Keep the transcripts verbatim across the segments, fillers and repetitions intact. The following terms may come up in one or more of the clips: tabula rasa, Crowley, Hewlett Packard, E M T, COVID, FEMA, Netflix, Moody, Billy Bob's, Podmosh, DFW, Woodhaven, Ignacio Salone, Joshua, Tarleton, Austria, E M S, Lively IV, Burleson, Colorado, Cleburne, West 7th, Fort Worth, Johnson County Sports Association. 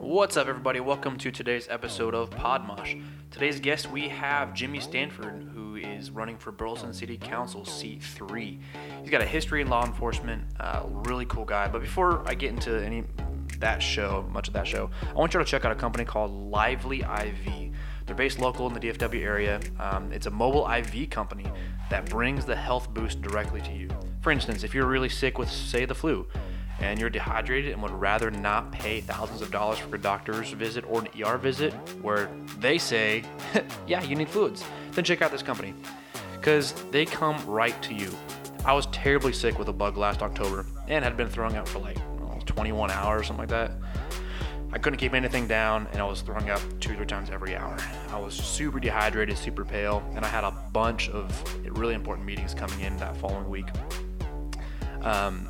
What's up, everybody? Welcome to today's episode of Podmosh. Today's guest, we have Jimmy Stanford, who is running for Burleson City Council Seat three. He's got a history in law enforcement, uh, really cool guy. But before I get into any that show, much of that show, I want you to check out a company called Lively I V. They're based local in the D F W area. Um, it's a mobile I V company that brings the health boost directly to you. For instance, if you're really sick with, say, the flu, and you're dehydrated and would rather not pay thousands of dollars for a doctor's visit or an E R visit where they say, yeah, you need fluids, then check out this company, because they come right to you. I was terribly sick with a bug last October and had been throwing out for like oh, twenty-one hours, something like that. I couldn't keep anything down, and I was throwing up two, three times every hour. I was super dehydrated, super pale, and I had a bunch of really important meetings coming in that following week. Um,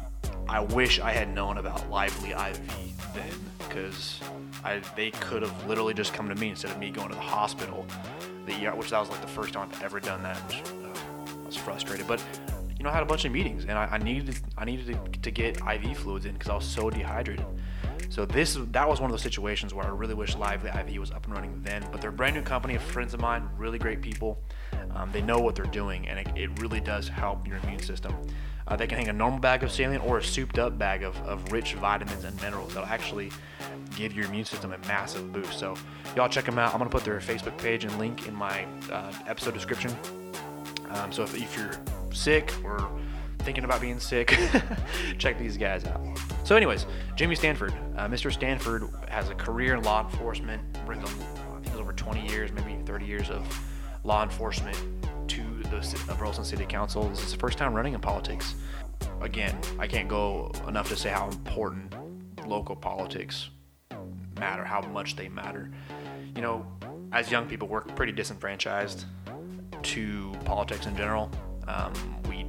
I wish I had known about Lively I V then, because I they could have literally just come to me instead of me going to the hospital, the E R, which that was like the first time I've ever done that. Which, uh, I was frustrated, but you know, I had a bunch of meetings, and I, I needed I needed to, to get I V fluids in because I was so dehydrated. So this that was one of those situations where I really wish Lively I V was up and running then. But they're a brand new company, friends of mine, really great people. Um, they know what they're doing, and it, it really does help your immune system. Uh, they can hang a normal bag of saline or a souped-up bag of, of rich vitamins and minerals that'll actually give your immune system a massive boost. So y'all check them out. I'm gonna put their Facebook page and link in my uh, episode description. Um, so if, if you're sick or thinking about being sick, check these guys out. So, anyways, Jimmy Stanford, uh, Mister Stanford has a career in law enforcement. Brings over twenty years, maybe thirty years of law enforcement to the Burleson City Council. This is the first time running in politics. Again, I can't go enough to say how important local politics matter, how much they matter. You know, as young people, we're pretty disenfranchised to politics in general. Um, we,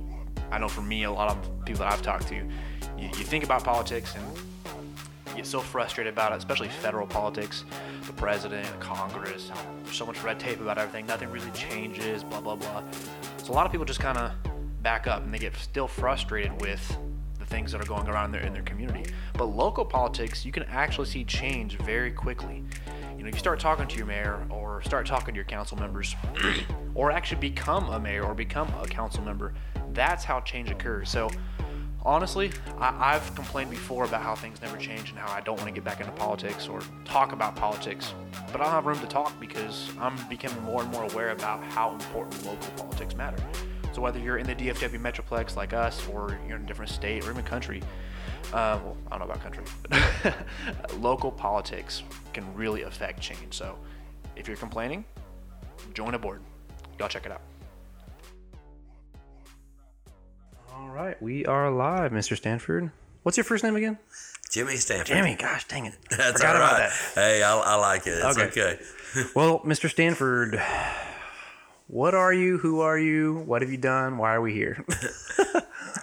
I know for me, a lot of people that I've talked to, you, you think about politics and you get so frustrated about it, especially federal politics, the president, the Congress, there's so much red tape about everything, nothing really changes, blah, blah, blah. So a lot of people just kind of back up, and they get still frustrated with the things that are going around in their, in their community. But local politics, you can actually see change very quickly. You know, you start talking to your mayor or start talking to your council members or actually become a mayor or become a council member. That's how change occurs. So honestly, I, I've complained before about how things never change and how I don't want to get back into politics or talk about politics, but I don't have room to talk because I'm becoming more and more aware about how important local politics matter. So whether you're in the D F W metroplex like us, or you're in a different state or even country, uh, well, I don't know about country, but local politics can really affect change. So if you're complaining, join a board. Y'all check it out. All right, we are live, Mister Stanford. What's your first name again? Jimmy Stanford. Jimmy, gosh, dang it. That's Forgot all right. about that. Hey, I, I like it. It's okay. okay. Well, Mister Stanford, what are you? Who are you? What have you done? Why are we here?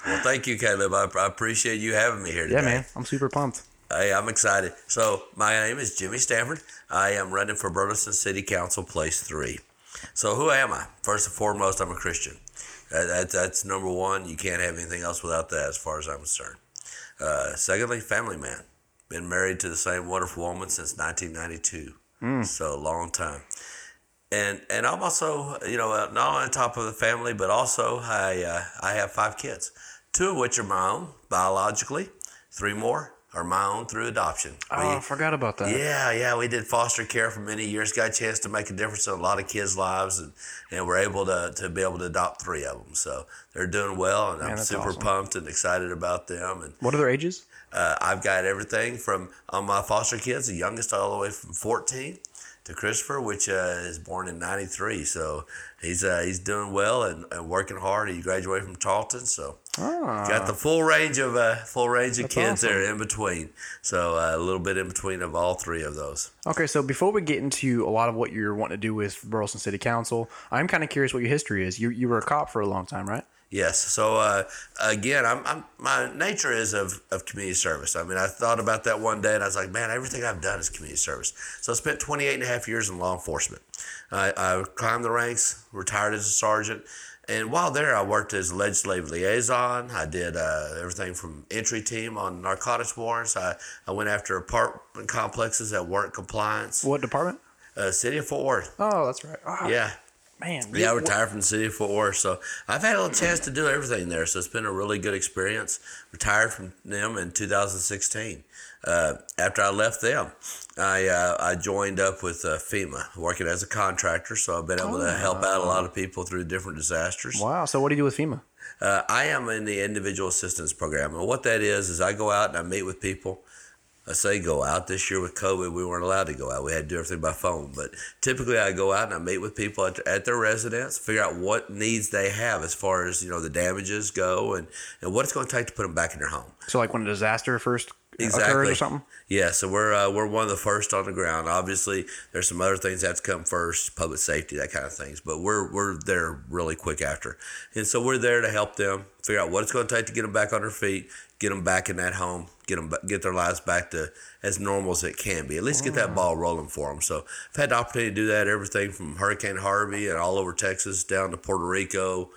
Well, thank you, Caleb. I, I appreciate you having me here today. Yeah, man. I'm super pumped. Hey, I'm excited. So my name is Jimmy Stanford. I am running for Burleson City Council Place three. So who am I? First and foremost, I'm a Christian. That, that, that's number one. You can't have anything else without that, as far as I'm concerned. Uh, secondly, family man. Been married to the same wonderful woman since nineteen ninety-two. Mm. So a long time. And and I'm also, you know, not only on top of the family, but also I uh, I have five kids, two of which are my own biologically, three more are my own through adoption. Oh, we, I forgot about that. Yeah, yeah, we did foster care for many years, got a chance to make a difference in a lot of kids' lives, and, and we're able to to be able to adopt three of them. So they're doing well, and Man, I'm super awesome. pumped and excited about them. And what are their ages? Uh, I've got everything from on my foster kids, the youngest all the way from fourteen. To Christopher, which uh, is born in ninety-three, so he's uh, he's doing well and, and working hard. He graduated from Tarleton, so oh. got the full range of uh, full range of That's kids awesome. there in between. So uh, a little bit in between of all three of those. Okay, so before we get into a lot of what you're wanting to do with Burleson City Council, I'm kind of curious what your history is. You you were a cop for a long time, right? Yes. So uh, again, I'm, I'm my nature is of, of community service. I mean, I thought about that one day, and I was like, man, everything I've done is community service. So I spent twenty-eight and a half years in law enforcement. I, I climbed the ranks, retired as a sergeant, And while there, I worked as legislative liaison. I did uh, everything from entry team on narcotics warrants. I, I went after apartment complexes that weren't compliance. What department? Uh, City of Fort Worth. Oh, that's right. Oh, yeah. Man. Yeah, I retired from the City of Fort Worth. So I've had a little chance to do everything there. So it's been a really good experience. Retired from them in two thousand sixteen. Uh, after I left them, I uh, I joined up with uh, FEMA, working as a contractor. So I've been able oh. to help out a lot of people through different disasters. Wow. So what do you do with FEMA? Uh, I am in the individual assistance program. And what that is, is I go out and I meet with people. I say go out. This year with COVID, we weren't allowed to go out. We had to do everything by phone. But typically I go out and I meet with people at, at their residence, figure out what needs they have as far as, you know, the damages go and, and what it's going to take to put them back in their home. So like when a disaster first Exactly. Or something? Yeah, so we're uh, we're one of the first on the ground. Obviously, there's some other things that have to come first, public safety, that kind of things. But we're we're there really quick after, and so we're there to help them figure out what it's going to take to get them back on their feet, get them back in that home, get them get their lives back to as normal as it can be. At least get that ball rolling for them. So I've had the opportunity to do that. Everything from Hurricane Harvey and all over Texas down to Puerto Rico.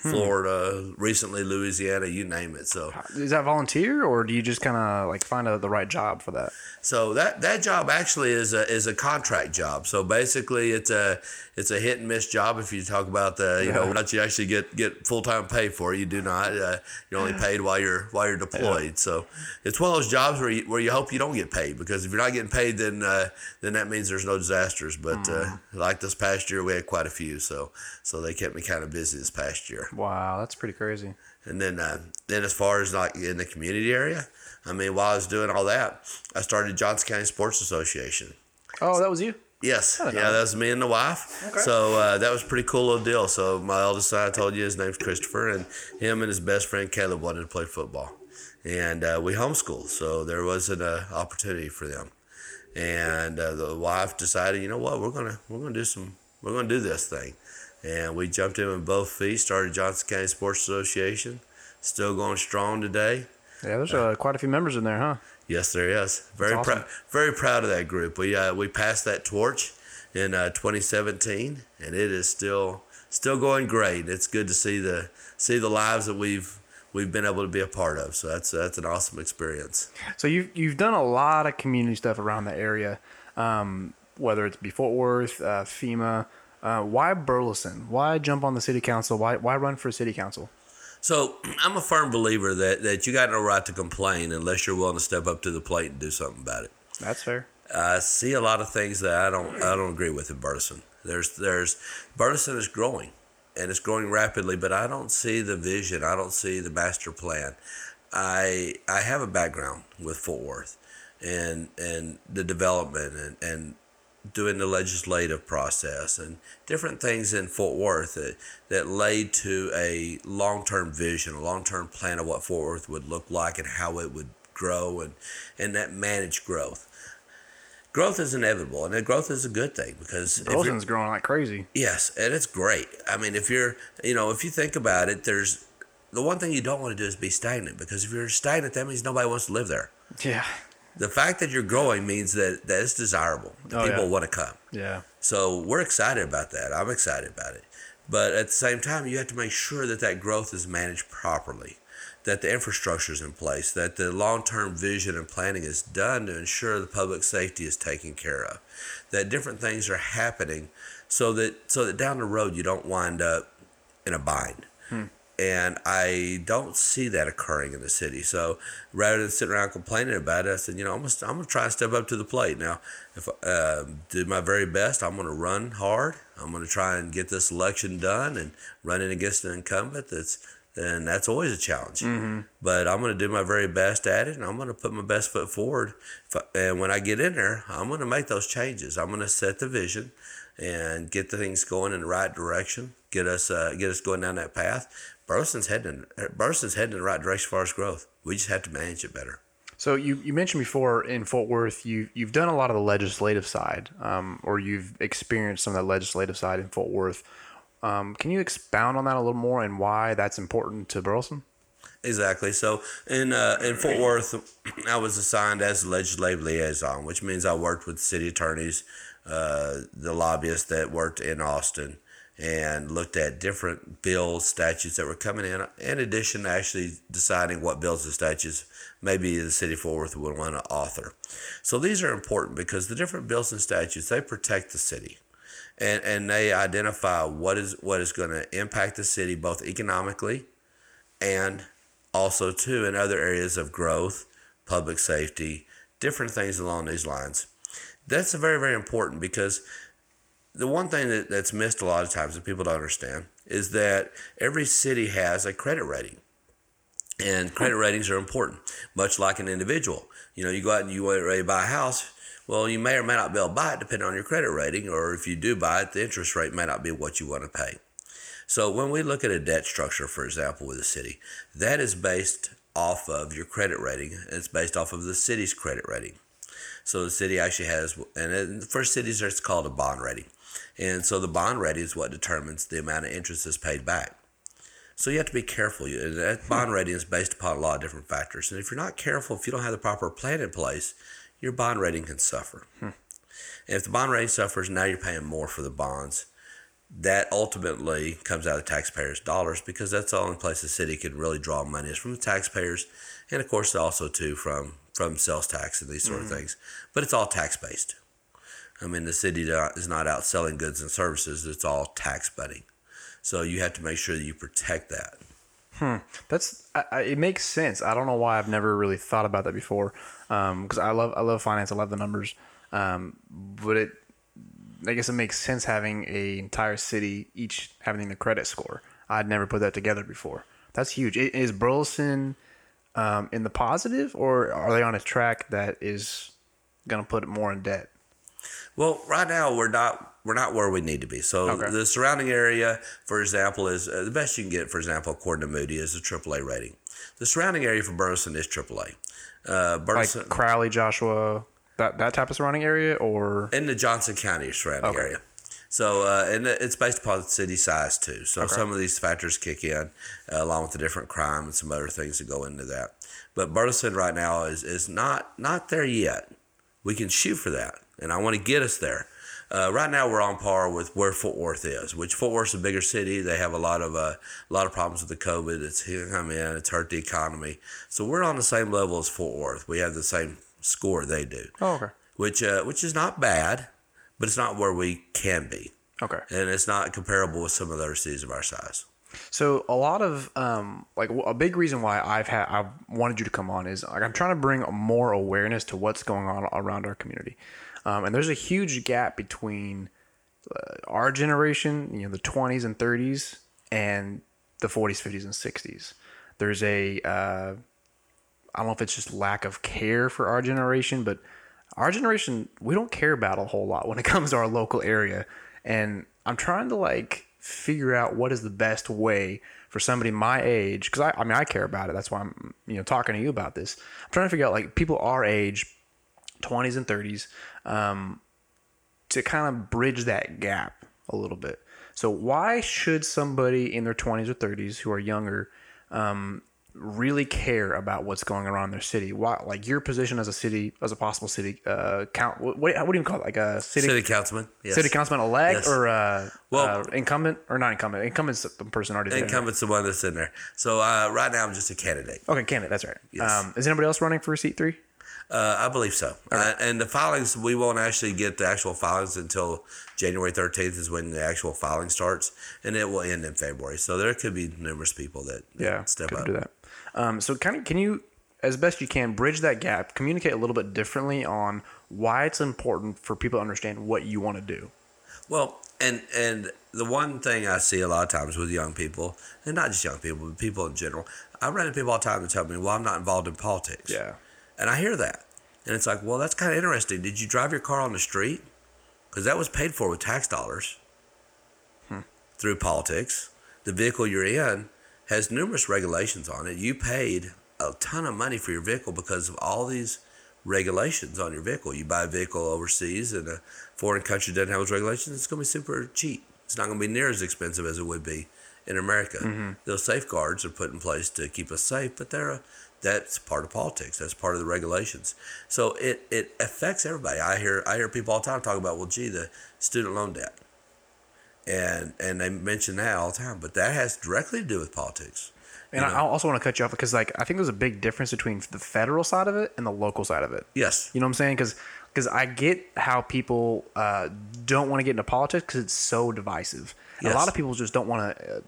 Florida, hmm. recently Louisiana, you name it. So is that volunteer, or do you just kind of like find a, the right job for that? So that, that job actually is a is a contract job. So basically, it's a it's a hit and miss job. If you talk about the you yeah. know whether or not you actually get, get full time pay for it, you do not. Uh, you're only paid while you're while you're deployed. Yeah. So it's one of those jobs where you, where you hope you don't get paid, because if you're not getting paid, then uh, then that means there's no disasters. But mm. uh, like this past year, we had quite a few. So so they kept me kind of busy this past year. Wow, that's pretty crazy. And then, uh, then as far as like in the community area, I mean, while I was doing all that, I started Johnson County Sports Association. Oh, that was you? Yes. Yeah, know. That was me and the wife. Okay. So uh, that was a pretty cool little deal. So my eldest son, I told you, his name's Christopher, and him and his best friend Caleb wanted to play football. And uh, we homeschooled, so there wasn't an opportunity for them. And uh, the wife decided, you know what, we're gonna we're gonna do some we're gonna do this thing. And we jumped in with both feet, started Johnson County Sports Association. Still going strong today. Yeah, there's uh, uh, quite a few members in there, huh? Yes, there is. Very awesome. proud, very proud of that group. We uh, we passed that torch in uh, twenty seventeen, and it is still still going great. It's good to see the see the lives that we've we've been able to be a part of. So that's that's an awesome experience. So you've you've done a lot of community stuff around the area, um, whether it's be Fort Worth, uh, FEMA. Uh, why Burleson? Why jump on the city council? Why why run for city council? So I'm a firm believer that, that you got no right to complain unless you're willing to step up to the plate and do something about it. That's fair. I see a lot of things that I don't I don't agree with in Burleson. There's there's Burleson is growing, and it's growing rapidly, but I don't see the vision. I don't see the master plan. I I have a background with Fort Worth, and and the development and and. doing the legislative process and different things in Fort Worth that, that led to a long-term vision, a long-term plan of what Fort Worth would look like and how it would grow and, and that managed growth. Growth is inevitable, and that growth is a good thing because Burleson's growing like crazy. Yes, and it's great. I mean, if you're, you know, if you think about it, there's the one thing you don't want to do is be stagnant, because if you're stagnant, that means nobody wants to live there. Yeah. The fact that you're growing means that, that it's desirable. Oh, people yeah. want to come. Yeah. So we're excited about that. I'm excited about it. But at the same time, you have to make sure that that growth is managed properly, that the infrastructure is in place, that the long-term vision and planning is done to ensure the public safety is taken care of, that different things are happening so that so that down the road you don't wind up in a bind. Hmm. And I don't see that occurring in the city. So rather than sitting around complaining about it, I said, you know, I'm going I'm to try and step up to the plate. Now, if I uh, do my very best, I'm going to run hard. I'm going to try and get this election done and running against an incumbent. That's and that's always a challenge. Mm-hmm. But I'm going to do my very best at it, and I'm going to put my best foot forward. I, and when I get in there, I'm going to make those changes. I'm going to set the vision and get the things going in the right direction, get us uh, get us going down that path. Burleson's heading, Burleson's heading in the right direction as far as growth. We just have to manage it better. So you, you mentioned before in Fort Worth, you, you've done a lot of the legislative side, um, or you've experienced some of the legislative side in Fort Worth. Um, can you expound on that a little more and why that's important to Burleson? Exactly. So in uh, in Fort Worth, I was assigned as legislative liaison, which means I worked with city attorneys, uh, the lobbyists that worked in Austin, and looked at different bills, statutes that were coming in, in addition to actually deciding what bills and statutes maybe the city of Fort Worth would want to author. So these are important because the different bills and statutes, they protect the city. And and they identify what is what is going to impact the city both economically and also, too, in other areas of growth, public safety, different things along these lines. That's very, very important because the one thing that, that's missed a lot of times that people don't understand is that every city has a credit rating. And credit ratings are important, much like an individual. You know, you go out and you get ready to buy a house. Well, you may or may not be able to buy it depending on your credit rating, or if you do buy it, the interest rate may not be what you want to pay. So when we look at a debt structure, for example, with a city, that is based off of your credit rating. It's based off of the city's credit rating. So the city actually has, and for cities, it's called a bond rating. And so the bond rating is what determines the amount of interest that's paid back. So you have to be careful. That bond rating is based upon a lot of different factors. And if you're not careful, if you don't have the proper plan in place, your bond rating can suffer. Hmm. And if the bond rating suffers, now you're paying more for the bonds. That ultimately comes out of taxpayers' dollars because that's the only place the city can really draw money is from the taxpayers and, of course, also, too, from, from sales tax and these sort mm-hmm. of things. But it's all tax-based. I mean, the city is not out selling goods and services. It's all tax money. So you have to make sure that you protect that. Hmm. That's I, I, it makes sense. I don't know why I've never really thought about that before. Um, because I love I love finance. I love the numbers. Um, but it I guess it makes sense having a entire city each having the credit score. I'd never put that together before. That's huge. Is Burleson um, in the positive, or are they on a track that is going to put it more in debt? Well, right now we're not we're not where we need to be. So okay. The surrounding area, for example, is uh, the best you can get. For example, according to Moody, is a triple A rating. The surrounding area for Burleson is triple A. Uh, Burleson, like Crowley, Joshua, that that type of surrounding area, or in the Johnson County surrounding okay. area. So uh, and it's based upon the city size too. So okay. some of these factors kick in, uh, along with the different crime and some other things that go into that. But Burleson right now is is not not there yet. We can shoot for that. And I want to get us there. Uh, right now, we're on par with where Fort Worth is, which Fort Worth's a bigger city. They have a lot of uh, a lot of problems with the COVID. It's come in. It's hurt the economy. So we're on the same level as Fort Worth. We have the same score they do. Oh, okay. Which uh, which is not bad, but it's not where we can be. Okay. And it's not comparable with some of the other cities of our size. So a lot of um, like a big reason why I've had I wanted you to come on is like I'm trying to bring more awareness to what's going on around our community. Um, and there's a huge gap between uh, our generation, you know, the twenties and thirties, and the forties, fifties, and sixties. There's a, uh, I don't know if it's just lack of care for our generation, but our generation, we don't care about a whole lot when it comes to our local area. And I'm trying to like figure out what is the best way for somebody my age, because I, I mean, I care about it. That's why I'm, you know, talking to you about this. I'm trying to figure out like people our age, twenties and thirties, um, to kind of bridge that gap a little bit. So why should somebody in their twenties or thirties who are younger um, really care about what's going on in their city? Why, like your position as a city, as a possible city uh, count, what, what do you call it? Like a city, city councilman, yes. City councilman elect, yes. or uh, well, uh, incumbent or not incumbent? Incumbent's the person already. Incumbent's the one that's in there. So uh, right now I'm just a candidate. Okay, candidate. That's right. Yes. Um, is anybody else running for seat three? Uh, I believe so. Right. Uh, and the filings, we won't actually get the actual filings until January thirteenth is when the actual filing starts, and it will end in February. So there could be numerous people that, that yeah, step up. Do that. Um, so kind of, can you, as best you can, bridge that gap, communicate a little bit differently on why it's important for people to understand what you want to do? Well, and and the one thing I see a lot of times with young people, and not just young people, but people in general, I run into people all the time that tell me, well, I'm not involved in politics. Yeah. And I hear that. And it's like, well, that's kind of interesting. Did you drive your car on the street? Because that was paid for with tax dollars hmm. through politics. The vehicle you're in has numerous regulations on it. You paid a ton of money for your vehicle because of all these regulations on your vehicle. You buy a vehicle overseas and a foreign country doesn't have those regulations, it's going to be super cheap. It's not going to be near as expensive as it would be in America. Mm-hmm. Those safeguards are put in place to keep us safe, but they're a That's part of politics. That's part of the regulations. So it, it affects everybody. I hear I hear people all the time talk about, well, gee, the student loan debt. And and they mention that all the time, but that has directly to do with politics. And you know? I also want to cut you off because, like, I think there's a big difference between the federal side of it and the local side of it. Yes. You know what I'm saying? Because because I get how people uh, don't want to get into politics because it's so divisive. Yes. A lot of people just don't want to uh,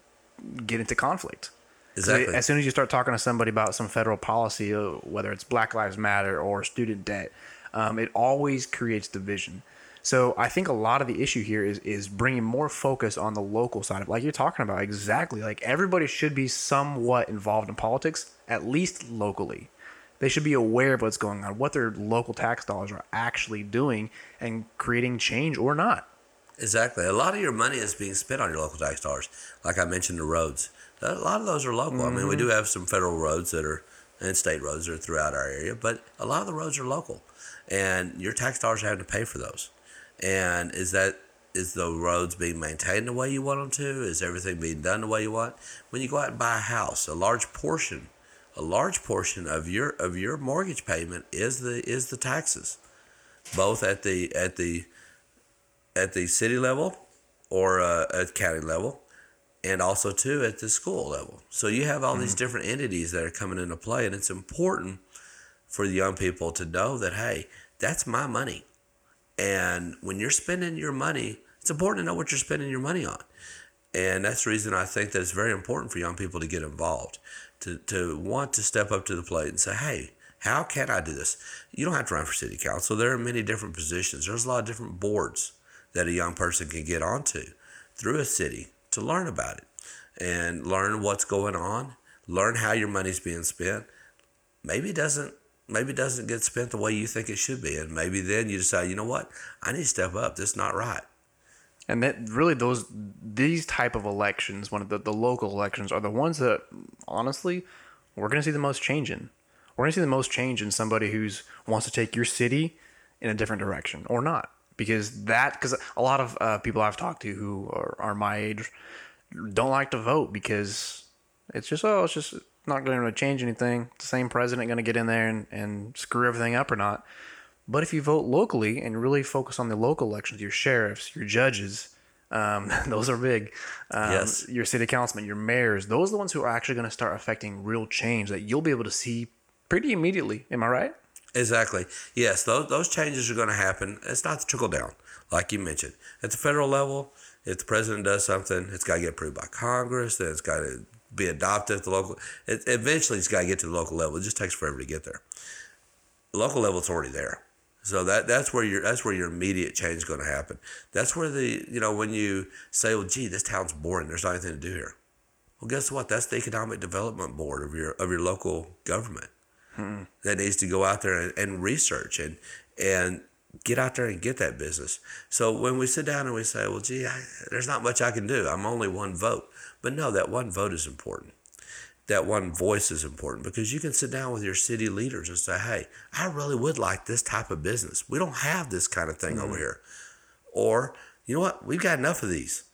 get into conflict. Exactly. As soon as you start talking to somebody about some federal policy, whether it's Black Lives Matter or student debt, um, it always creates division. So I think a lot of the issue here is is bringing more focus on the local side of, like you're talking about, exactly. Like everybody should be somewhat involved in politics, at least locally. They should be aware of what's going on, what their local tax dollars are actually doing, and creating change or not. Exactly. A lot of your money is being spent on your local tax dollars. Like I mentioned, the roads. A lot of those are local. Mm-hmm. I mean, we do have some federal roads that are, and state roads that are throughout our area, but a lot of the roads are local, and your tax dollars are having to pay for those. And is that is the roads being maintained the way you want them to? Is everything being done the way you want? When you go out and buy a house, a large portion, a large portion of your of your mortgage payment is the is the taxes, both at the at the at the city level or uh, at county level, and also too at the school level. So you have all mm-hmm. these different entities that are coming into play, and it's important for the young people to know that, hey, that's my money. And when you're spending your money, it's important to know what you're spending your money on. And that's the reason I think that it's very important for young people to get involved, to to want to step up to the plate and say, hey, how can I do this? You don't have to run for city council. There are many different positions. There's a lot of different boards that a young person can get onto through a city to learn about it and learn what's going on, learn how your money's being spent. Maybe it doesn't. Maybe it doesn't get spent the way you think it should be. And maybe then you decide, you know what? I need to step up. This is not right. And that really those these type of elections, one of the, the local elections, are the ones that, honestly, we're going to see the most change in. We're going to see the most change in somebody who's wants to take your city in a different direction or not. Because that, because a lot of uh, people I've talked to who are, are my age don't like to vote because it's just, oh, it's just... not going to change anything. It's the same president going to get in there and, and screw everything up or not. But if you vote locally and really focus on the local elections, your sheriffs, your judges, um, those are big. Um, yes. Your city councilmen, your mayors, those are the ones who are actually going to start affecting real change that you'll be able to see pretty immediately. Am I right? Exactly. Yes. Those, those changes are going to happen. It's not the trickle down, like you mentioned. At the federal level, if the president does something, it's got to get approved by Congress. Then it's got to be adopted at the local. It, eventually, it's got to get to the local level. It just takes forever to get there. The local level, it's already there, so that that's where your that's where your immediate change is going to happen. That's where the you know when you say, well, gee, this town's boring. There's not anything to do here. Well, guess what? That's the economic development board of your of your local government hmm. that needs to go out there and, and research and and get out there and get that business. So when we sit down and we say, well, gee, I, there's not much I can do. I'm only one vote. But no, that one vote is important. That one voice is important because you can sit down with your city leaders and say, hey, I really would like this type of business. We don't have this kind of thing mm-hmm. over here. Or, you know what? We've got enough of these.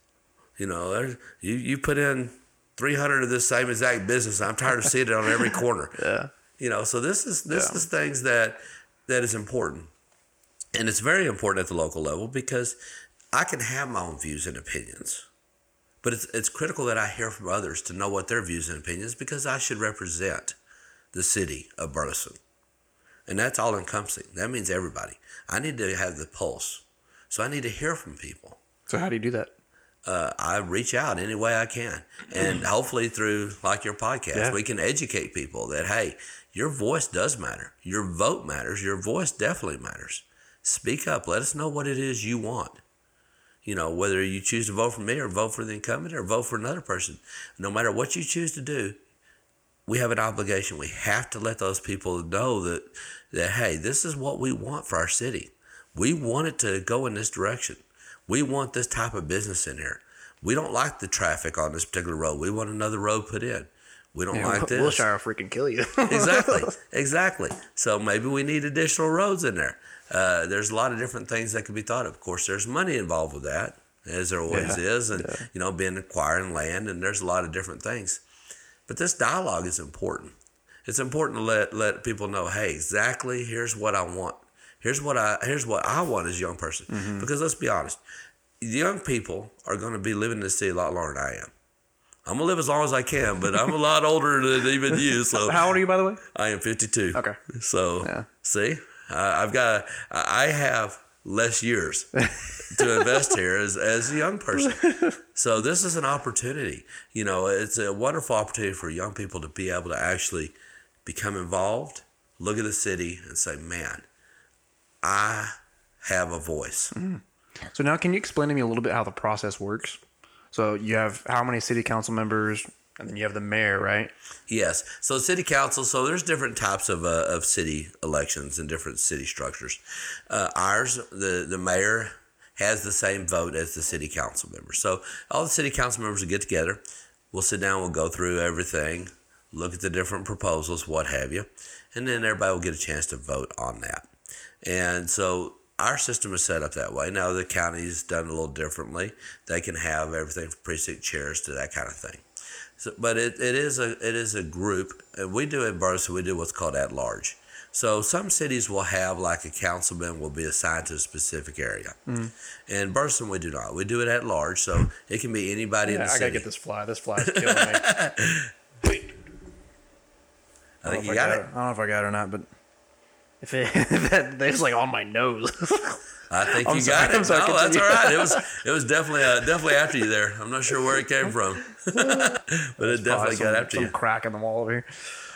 You know, you, you put in three hundred of this same exact business. I'm tired of seeing it on every corner. Yeah. You know, so this is this yeah. is things that that is important. And it's very important at the local level because I can have my own views and opinions. But it's it's critical that I hear from others to know what their views and opinions, because I should represent the city of Burleson. And that's all encompassing. That means everybody. I need to have the pulse. So I need to hear from people. So how do you do that? Uh, I reach out any way I can. And hopefully through, like your podcast, yeah. we can educate people that, hey, your voice does matter. Your vote matters. Your voice definitely matters. Speak up. Let us know what it is you want. You know, whether you choose to vote for me or vote for the incumbent or vote for another person, no matter what you choose to do, we have an obligation. We have to let those people know that, that hey, this is what we want for our city. We want it to go in this direction. We want this type of business in here. We don't like the traffic on this particular road. We want another road put in. We don't yeah, like we'll, this. We'll try to freaking kill you. Exactly. Exactly. So maybe we need additional roads in there. Uh, there's a lot of different things that can be thought of. Of course, there's money involved with that, as there always yeah, is, and yeah. you know, being acquiring land, and there's a lot of different things. But this dialogue is important. It's important to let let people know, hey, exactly here's what I want. Here's what I here's what I want as a young person. Mm-hmm. Because let's be honest, the young people are going to be living in this city a lot longer than I am. I'm going to live as long as I can, but I'm a lot older than even you. So how old are you, by the way? I am fifty-two. Okay. So, yeah. see, I, I've got, I have less years to invest here as, as a young person. So this is an opportunity. You know, it's a wonderful opportunity for young people to be able to actually become involved, look at the city and say, man, I have a voice. Mm. So now can you explain to me a little bit how the process works? So you have how many city council members, and then you have the mayor, right? Yes. So city council. So there's different types of uh, of city elections and different city structures. Uh, ours, the, the mayor has the same vote as the city council members. So all the city council members will get together. We'll sit down. We'll go through everything, look at the different proposals, what have you, and then everybody will get a chance to vote on that. And so our system is set up that way. Now, the county's done a little differently. They can have everything from precinct chairs to that kind of thing. So, but it, it is a it is a group, and we do in Burleson, we do what's called at-large. So some cities will have, like a councilman will be assigned to a specific area. Mm. In Burleson, we do not. We do it at-large, so it can be anybody yeah, in the I city. I got to get this fly. This fly's killing me. I think I you got, got it. it. I don't know if I got it or not, but... If it, that, that's like on my nose. I think I'm you sorry, got it. Sorry, no, continue. That's all right. It was it was definitely uh, definitely after you there. I'm not sure where it came from, but it definitely some, got after some you. Some crack in the wall over here.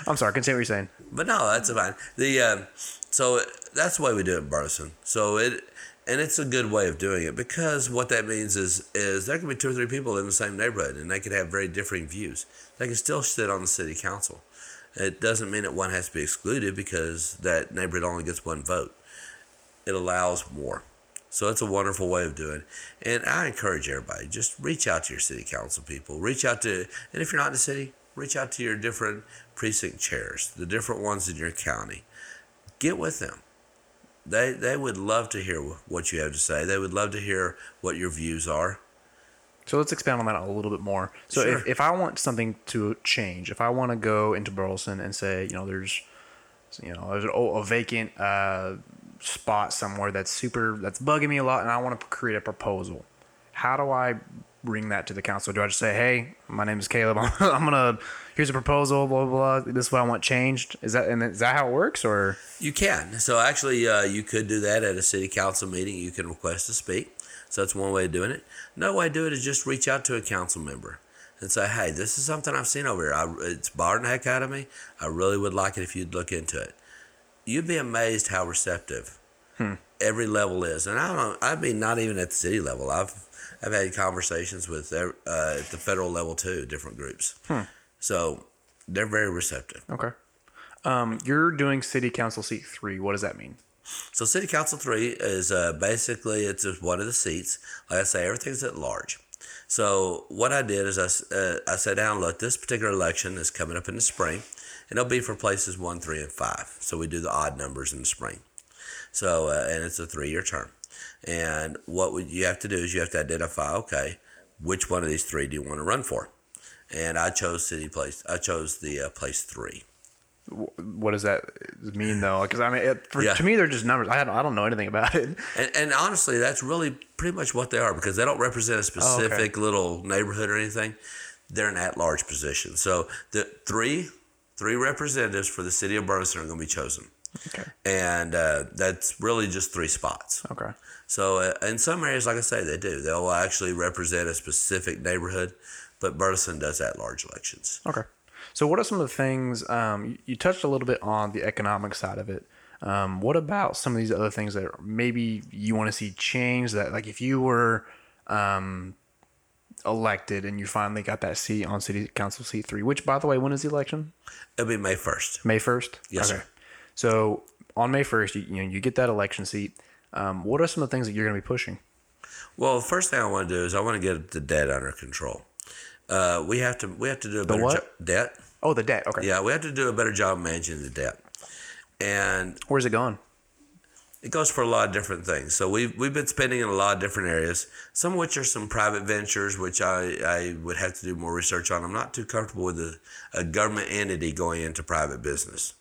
I'm sorry. Continue what you're saying. But no, that's fine. The uh, so that's the way we do it in Burleson. So it and it's a good way of doing it because what that means is is there can be two or three people in the same neighborhood and they can have very differing views. They can still sit on the city council. It doesn't mean that one has to be excluded because that neighborhood only gets one vote. It allows more. So it's a wonderful way of doing it. And I encourage everybody, just reach out to your city council people. Reach out to, and if you're not in the city, reach out to your different precinct chairs, the different ones in your county. Get with them. They, they would love to hear what you have to say. They would love to hear what your views are. So let's expand on that a little bit more. So sure. if, if I want something to change, if I want to go into Burleson and say, you know, there's, you know, there's a, a vacant uh, spot somewhere that's super, that's bugging me a lot, and I want to create a proposal. How do I bring that to the council? Do I just say, hey, my name is Caleb. I'm, I'm gonna here's a proposal. Blah, blah blah. This is what I want changed. Is that and is that how it works? Or you can. So actually, uh, you could do that at a city council meeting. You can request to speak. So that's one way of doing it. Another way to do it is just reach out to a council member and say, hey, this is something I've seen over here. I, it's bothering the heck out of me. I really would like it if you'd look into it. You'd be amazed how receptive hmm. every level is. And I don't know, I mean, not even at the city level. I've I've had conversations with uh, at the federal level, too, different groups. Hmm. So they're very receptive. Okay. Um, you're doing City Council Seat three. What does that mean? So City Council three is uh, basically, it's one of the seats. Like I say, everything's at large. So what I did is I, uh, I sat down and looked. This particular election is coming up in the spring, and it'll be for places one, three, and five. So we do the odd numbers in the spring. So uh, and it's a three-year term. And what would you have to do is you have to identify, okay, which one of these three do you want to run for? And I chose city place. I chose the uh, place three. What does that mean, though? Because I mean, it, for, yeah. to me, they're just numbers. I don't, I don't know anything about it. And, and honestly, that's really pretty much what they are because they don't represent a specific oh, okay. little neighborhood or anything. They're an at-large position. So the three, three representatives for the city of Burleson are going to be chosen. Okay. And uh, that's really just three spots. Okay. So uh, in some areas, like I say, they do. They'll actually represent a specific neighborhood, but Burleson does at-large elections. Okay. So what are some of the things, um, you touched a little bit on the economic side of it. Um, what about some of these other things that maybe you want to see change that, like if you were um, elected and you finally got that seat on City Council Seat three, which by the way, when is the election? It'll be May first. May first? Yes, okay. Sir. So on May first, you, you know, you get that election seat. Um, what are some of the things that you're going to be pushing? Well, the first thing I want to do is I want to get the debt under control. Uh, we have to we have to do a better job. Debt. Oh, the debt. Okay. Yeah, we have to do a better job managing the debt. And where's it going? It goes for a lot of different things. So we've we've been spending in a lot of different areas. Some of which are some private ventures, which I, I would have to do more research on. I'm not too comfortable with a, a government entity going into private business.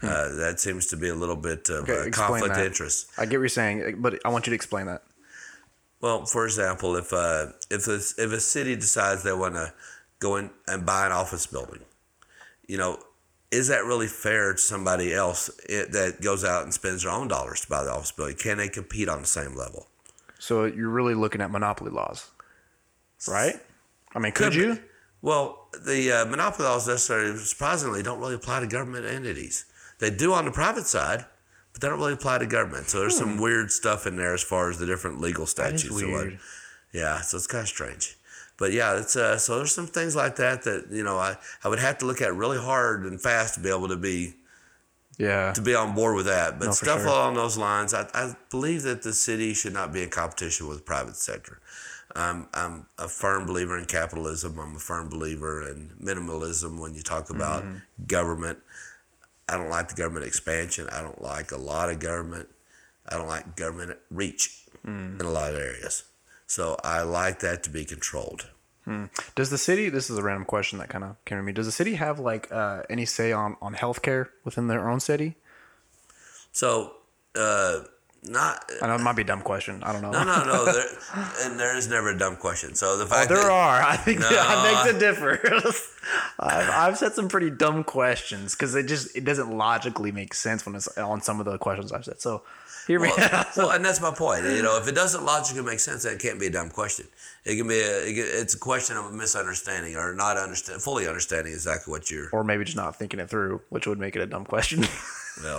Hmm. Uh, that seems to be a little bit of okay, a conflict of interest. I get what you're saying, but I want you to explain that. Well, for example, if uh, if a, if a city decides they want to go in and buy an office building, you know, is that really fair to somebody else that goes out and spends their own dollars to buy the office building? Can they compete on the same level? So you're really looking at monopoly laws, right? I mean, could, could you? Be. Well, the uh, monopoly laws necessarily, surprisingly, don't really apply to government entities. They do on the private side, but they don't really apply to government. So there's hmm. some weird stuff in there as far as the different legal statutes. That is weird. And what, yeah, so it's kind of strange. But yeah, it's uh, so there's some things like that that, you know, I, I would have to look at really hard and fast to be able to be yeah to be on board with that. But no, stuff sure. along those lines, I, I believe that the city should not be in competition with the private sector. Um, I'm a firm believer in capitalism. I'm a firm believer in minimalism when you talk about mm-hmm. government. I don't like the government expansion. I don't like a lot of government. I don't like government reach mm. in a lot of areas. So I like that to be controlled. Mm. Does the city, this is a random question that kind of came to me. Does the city have like uh, any say on, on healthcare within their own city? So, uh, not, I know it might be a dumb question. I don't know. No, no, no. There, and there is never a dumb question. So the fact oh, there that, are. I think no, that makes it differ. I've, I've said some pretty dumb questions because it just it doesn't logically make sense when it's on some of the questions I've said. So hear well, me out. Well, and that's my point. You know, if it doesn't logically make sense, that can't be a dumb question. It can be a. It's a question of a misunderstanding or not understand fully understanding exactly what you're. Or maybe just not thinking it through, which would make it a dumb question. No.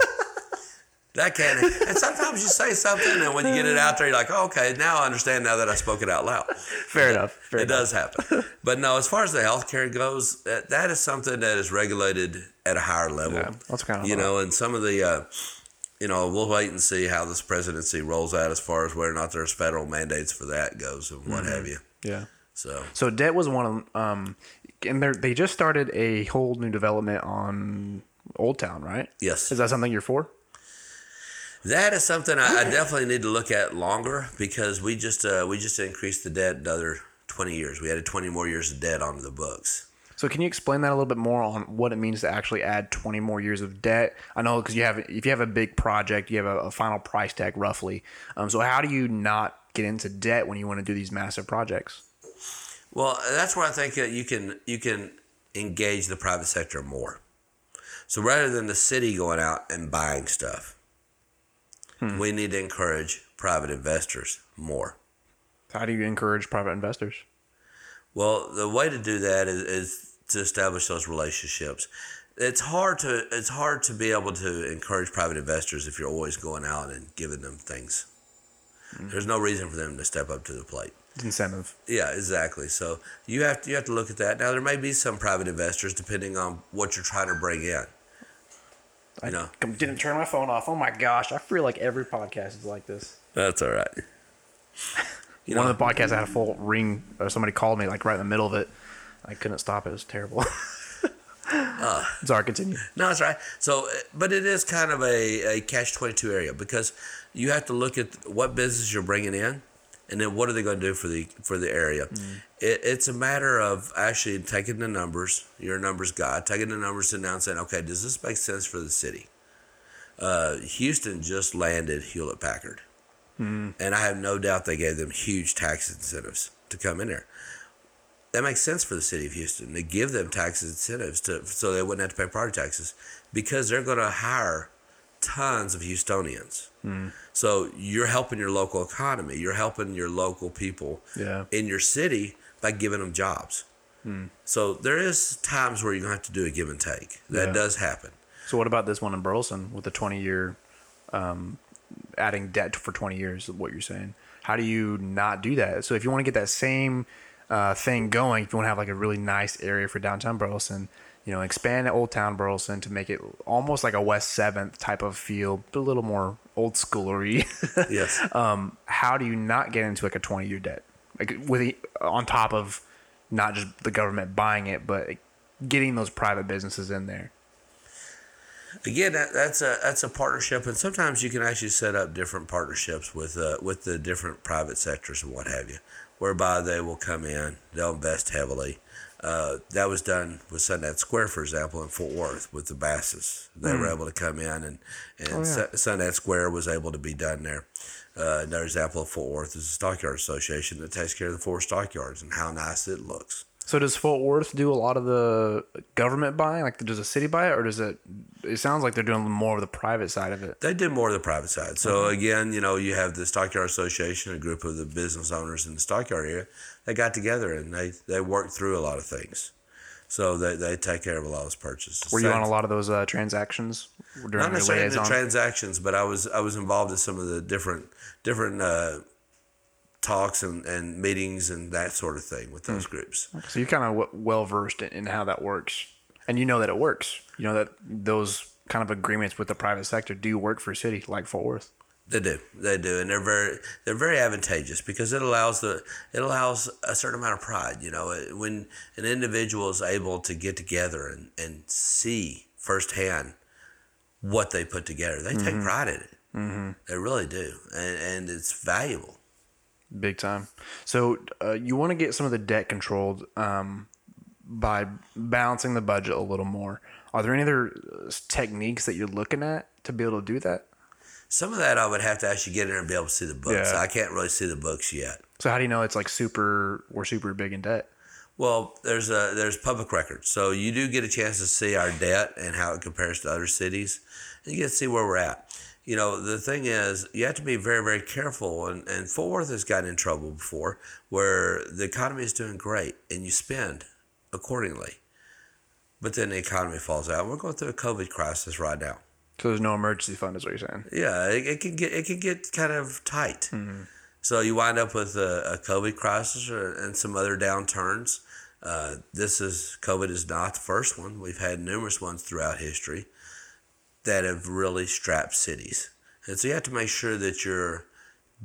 That can, and sometimes you say something, and when you get it out there, you're like, oh, okay, now I understand now that I spoke it out loud. Fair it, enough. Fair it enough. Does happen. But no, as far as the healthcare goes, that, that is something that is regulated at a higher level. Yeah, that's kind of you hard. Know, and some of the, uh, you know, we'll wait and see how this presidency rolls out as far as whether or not there's federal mandates for that goes and what mm-hmm. have you. Yeah. So, so debt was one of them, um, and they just started a whole new development on Old Town, right? Yes. Is that something you're for? That is something I, I definitely need to look at longer because we just uh, we just increased the debt another twenty years. We added twenty more years of debt onto the books. So can you explain that a little bit more on what it means to actually add twenty more years of debt? I know because you have if you have a big project, you have a, a final price tag roughly. Um, so how do you not get into debt when you want to do these massive projects? Well, that's where I think that you can you can engage the private sector more. So rather than the city going out and buying stuff. Hmm. We need to encourage private investors more. How do you encourage private investors? Well, the way to do that is, is to establish those relationships. It's hard to it's hard to be able to encourage private investors if you're always going out and giving them things. Hmm. There's no reason for them to step up to the plate. Incentive. Yeah, exactly. So you have to, you have to look at that. Now, there may be some private investors depending on what you're trying to bring in. I know. Didn't turn my phone off. Oh my gosh. I feel like every podcast is like this. That's all right. You One know, of the podcasts I had a full ring or somebody called me like right in the middle of it. I couldn't stop it. It was terrible. uh, Sorry, continue. No, that's all right. So, but it is kind of a, a catch twenty-two area because you have to look at what business you're bringing in and then what are they going to do for the, for the area. Mm. It, it's a matter of actually taking the numbers, your numbers guy, taking the numbers and now and saying, okay, does this make sense for the city? Uh, Houston just landed Hewlett Packard. Mm. And I have no doubt they gave them huge tax incentives to come in there. That makes sense for the city of Houston to give them tax incentives to so they wouldn't have to pay property taxes because they're going to hire tons of Houstonians. Mm. So you're helping your local economy. You're helping your local people yeah. in your city by giving them jobs. Hmm. So there is times where you're going to have to do a give and take. That yeah. does happen. So what about this one in Burleson with the twenty-year, um, adding debt for twenty years is what you're saying. How do you not do that? So if you want to get that same uh, thing going, if you want to have like a really nice area for downtown Burleson, you know, expand Old Town Burleson to make it almost like a West seventh type of feel, but a little more old schoolery. Yes. Um, how do you not get into like a twenty-year debt? Like with the, on top of not just the government buying it, but getting those private businesses in there. Again, that, that's a that's a partnership, and sometimes you can actually set up different partnerships with uh, with the different private sectors and what have you, whereby they will come in, they'll invest heavily. Uh, that was done with Sundance Square, for example, in Fort Worth with the Basses. They mm. were able to come in, and, and oh, yeah. Sundance Square was able to be done there. Uh, another example of Fort Worth is the Stockyard Association that takes care of the four stockyards and how nice it looks. So does Fort Worth do a lot of the government buying? Like, does the city buy it, or does it? It sounds like they're doing more of the private side of it. They do more of the private side. So mm-hmm. again, you know, you have the Stockyard Association, a group of the business owners in the Stockyard area. They got together and they they worked through a lot of things. So they, they take care of a lot of those purchases. Were you on a lot of those uh, transactions? Not necessarily the transactions, but I was I was involved in some of the different different uh, talks and, and meetings and that sort of thing with those mm. groups. So you're kind of well versed in, in how that works, and you know that it works. You know that those kind of agreements with the private sector do work for a city like Fort Worth. They do, they do, and they're very they're very advantageous because it allows the it allows a certain amount of pride. You know, when an individual is able to get together and, and see firsthand what they put together, they mm-hmm. take pride in it. Mm-hmm. They really do, and and it's valuable, big time. So uh, you want to get some of the debt controlled um, by balancing the budget a little more. Are there any other techniques that you're looking at to be able to do that? Some of that I would have to actually get in there and be able to see the books. Yeah. I can't really see the books yet. So how do you know it's like super, we're super big in debt? Well, there's a, there's public records. So you do get a chance to see our debt and how it compares to other cities. And you get to see where we're at. You know, the thing is, you have to be very, very careful. And, and Fort Worth has gotten in trouble before where the economy is doing great and you spend accordingly. But then the economy falls out. We're going through a COVID crisis right now. So there's no emergency fund, is what you're saying? Yeah, it, it can get it can get kind of tight. Mm-hmm. So you wind up with a, a COVID crisis or, and some other downturns. Uh, this is COVID is not the first one. We've had numerous ones throughout history that have really strapped cities, and so you have to make sure that you're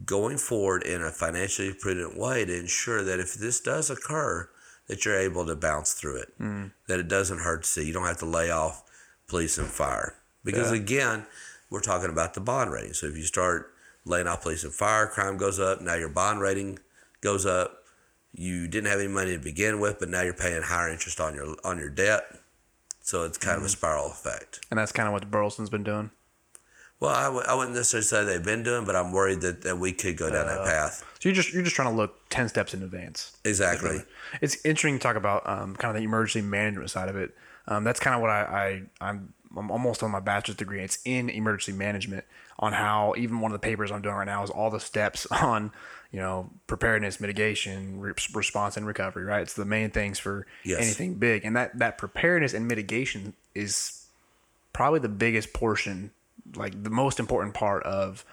going forward in a financially prudent way to ensure that if this does occur, that you're able to bounce through it, mm-hmm. that it doesn't hurt to see. You don't have to lay off police and fire. Because, yeah. again, we're talking about the bond rating. So if you start laying off police and fire, crime goes up. Now your bond rating goes up. You didn't have any money to begin with, but now you're paying higher interest on your on your debt. So it's kind mm-hmm. of a spiral effect. And that's kind of what Burleson's been doing? Well, I, w- I wouldn't necessarily say they've been doing, but I'm worried that, that we could go down uh, that path. So you're just you're just trying to look ten steps in advance. Exactly. It's interesting to talk about um, kind of the emergency management side of it. Um, that's kind of what I, I I'm... I'm almost on my bachelor's degree. It's in emergency management on how even one of the papers I'm doing right now is all the steps on, you know, preparedness, mitigation, re- response, and recovery, right? It's the main things for yes. anything big. And that, that preparedness and mitigation is probably the biggest portion, like the most important part of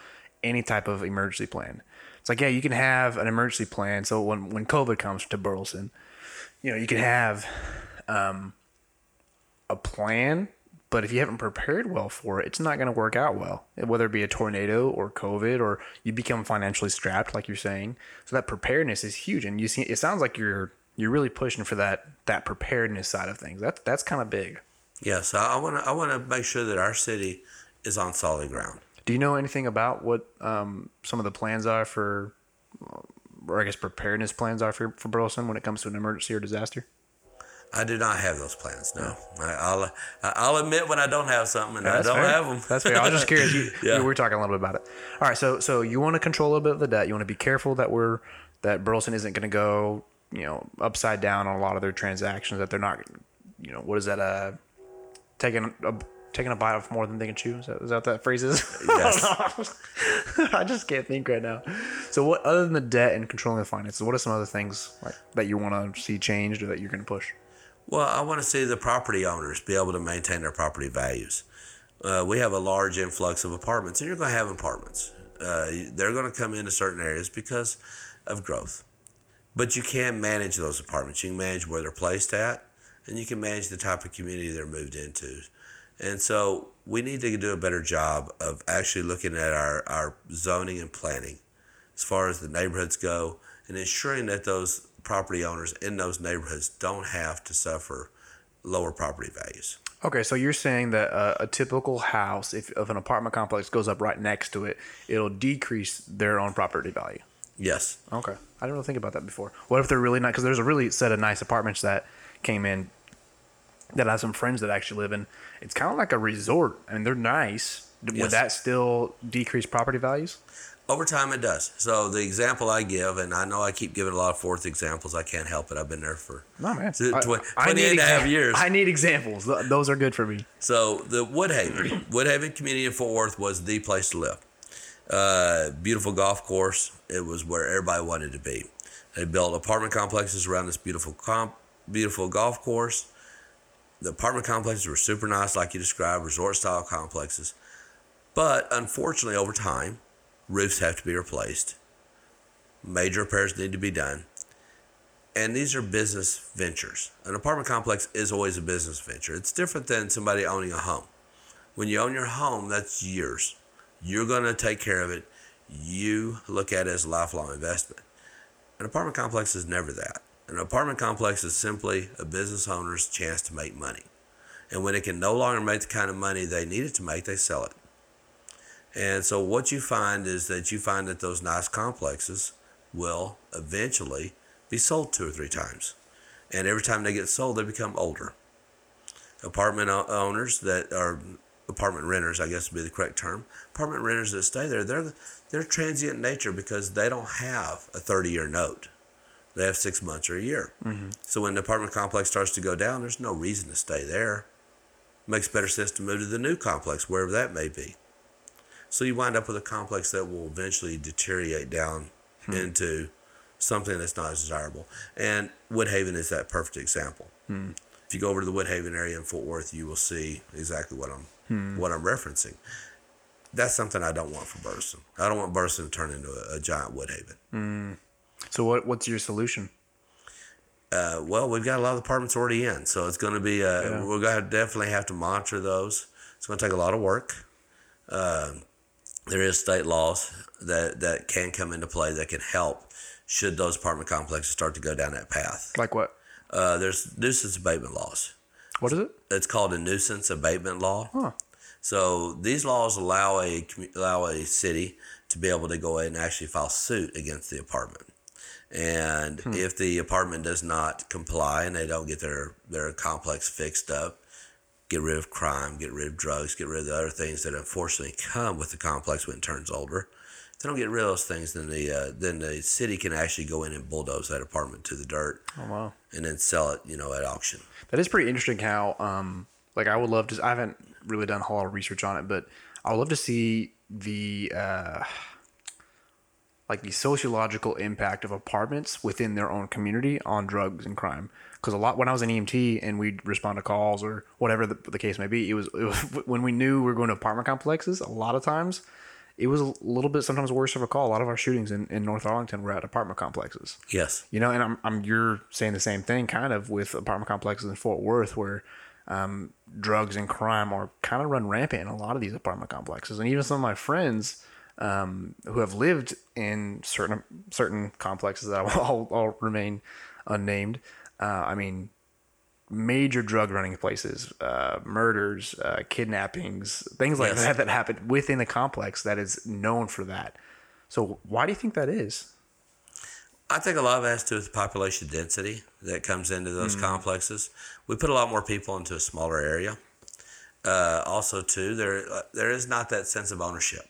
any type of emergency plan. It's like, yeah, you can have an emergency plan. So when, when COVID comes to Burleson, you know, you can have um, a plan. But if you haven't prepared well for it, it's not going to work out well, whether it be a tornado or COVID or you become financially strapped, like you're saying. So that preparedness is huge. And you see, it sounds like you're you're really pushing for that that preparedness side of things. That's that's kind of big. Yes, I want to I want to make sure that our city is on solid ground. Do you know anything about what um, some of the plans are for, or I guess preparedness plans are for, for Burleson when it comes to an emergency or disaster? I do not have those plans. No, I, I'll I'll admit when I don't have something, and yeah, I don't fair. have them. That's fair. I was just curious. You, yeah. We were talking a little bit about it. All right. So so you want to control a little bit of the debt. You want to be careful that we're that Burleson isn't going to go you know upside down on a lot of their transactions. That they're not you know what is that uh taking a taking a bite off more than they can chew. Is that, is that what that phrase is? Yes. I just can't think right now. So what other than the debt and controlling the finances, what are some other things like that you want to see changed or that you're going to push? Well, I want to see the property owners be able to maintain their property values. Uh, we have a large influx of apartments, and you're going to have apartments. Uh, they're going to come into certain areas because of growth. But you can manage those apartments. You can manage where they're placed at, and you can manage the type of community they're moved into. And so we need to do a better job of actually looking at our, our zoning and planning as far as the neighborhoods go and ensuring that those property owners in those neighborhoods don't have to suffer lower property values. Okay, so you're saying that uh, a typical house, if of an apartment complex goes up right next to it, it'll decrease their own property value. Yes. Okay, I didn't really think about that before. What if they're really nice? Because there's a really set of nice apartments that came in that I have some friends that actually live in. It's kind of like a resort. I mean, they're nice. Would yes. that still decrease property values? Over time, it does. So the example I give, and I know I keep giving a lot of Fourth examples. I can't help it. I've been there for no, man. twenty, I, I twenty-eight and a half years. I need examples. Those are good for me. So the Woodhaven, Woodhaven community in Fort Worth was the place to live. Uh, beautiful golf course. It was where everybody wanted to be. They built apartment complexes around this beautiful comp, beautiful golf course. The apartment complexes were super nice, like you described, resort-style complexes. But unfortunately, over time, roofs have to be replaced. Major repairs need to be done. And these are business ventures. An apartment complex is always a business venture. It's different than somebody owning a home. When you own your home, that's yours. You're going to take care of it. You look at it as a lifelong investment. An apartment complex is never that. An apartment complex is simply a business owner's chance to make money. And when it can no longer make the kind of money they need it to make, they sell it. And so what you find is that you find that those nice complexes will eventually be sold two or three times. And every time they get sold, they become older. Apartment owners that are apartment renters, I guess would be the correct term. Apartment renters that stay there, they're they're transient in nature because they don't have a thirty-year note. They have six months or a year. Mm-hmm. So when the apartment complex starts to go down, there's no reason to stay there. It makes better sense to move to the new complex, wherever that may be. So you wind up with a complex that will eventually deteriorate down hmm. into something that's not as desirable. And Woodhaven is that perfect example. Hmm. If you go over to the Woodhaven area in Fort Worth, you will see exactly what I'm hmm. what I'm referencing. That's something I don't want for Burleson. I don't want Burleson to turn into a, a giant Woodhaven. Hmm. So what what's your solution? Uh, well, we've got a lot of apartments already in, so it's going to be a, yeah. we're going to definitely have to monitor those. It's going to take a lot of work. Um, There is state laws that, that can come into play that can help should those apartment complexes start to go down that path. Like what? Uh, there's nuisance abatement laws. What is it? It's called a nuisance abatement law. Huh. So these laws allow a allow a city to be able to go in and actually file suit against the apartment. And hmm. if the apartment does not comply and they don't get their, their complex fixed up, get rid of crime, get rid of drugs, get rid of the other things that unfortunately come with the complex when it turns older. If they don't get rid of those things, then the uh, then the city can actually go in and bulldoze that apartment to the dirt. Oh, wow. And then sell it, you know, at auction. That is pretty interesting how, um, like, I would love to, I haven't really done a whole lot of research on it, but I would love to see the, uh, like, the sociological impact of apartments within their own community on drugs and crime. Because a lot, when I was an E M T and we'd respond to calls or whatever the, the case may be, it was, it was when we knew we were going to apartment complexes. A lot of times, it was a little bit sometimes worse of a call. A lot of our shootings in, in North Arlington were at apartment complexes. Yes, you know, and I'm I'm you're saying the same thing kind of with apartment complexes in Fort Worth where um, drugs and crime are kind of run rampant in a lot of these apartment complexes. And even some of my friends um, who have lived in certain certain complexes that I'll, I'll remain unnamed. Uh, I mean, major drug running places, uh, murders, uh, kidnappings, things like yes. that that happen within the complex that is known for that. So why do you think that is? I think a lot of it has to do with the population density that comes into those mm. complexes. We put a lot more people into a smaller area. Uh, also, too, there there is not that sense of ownership.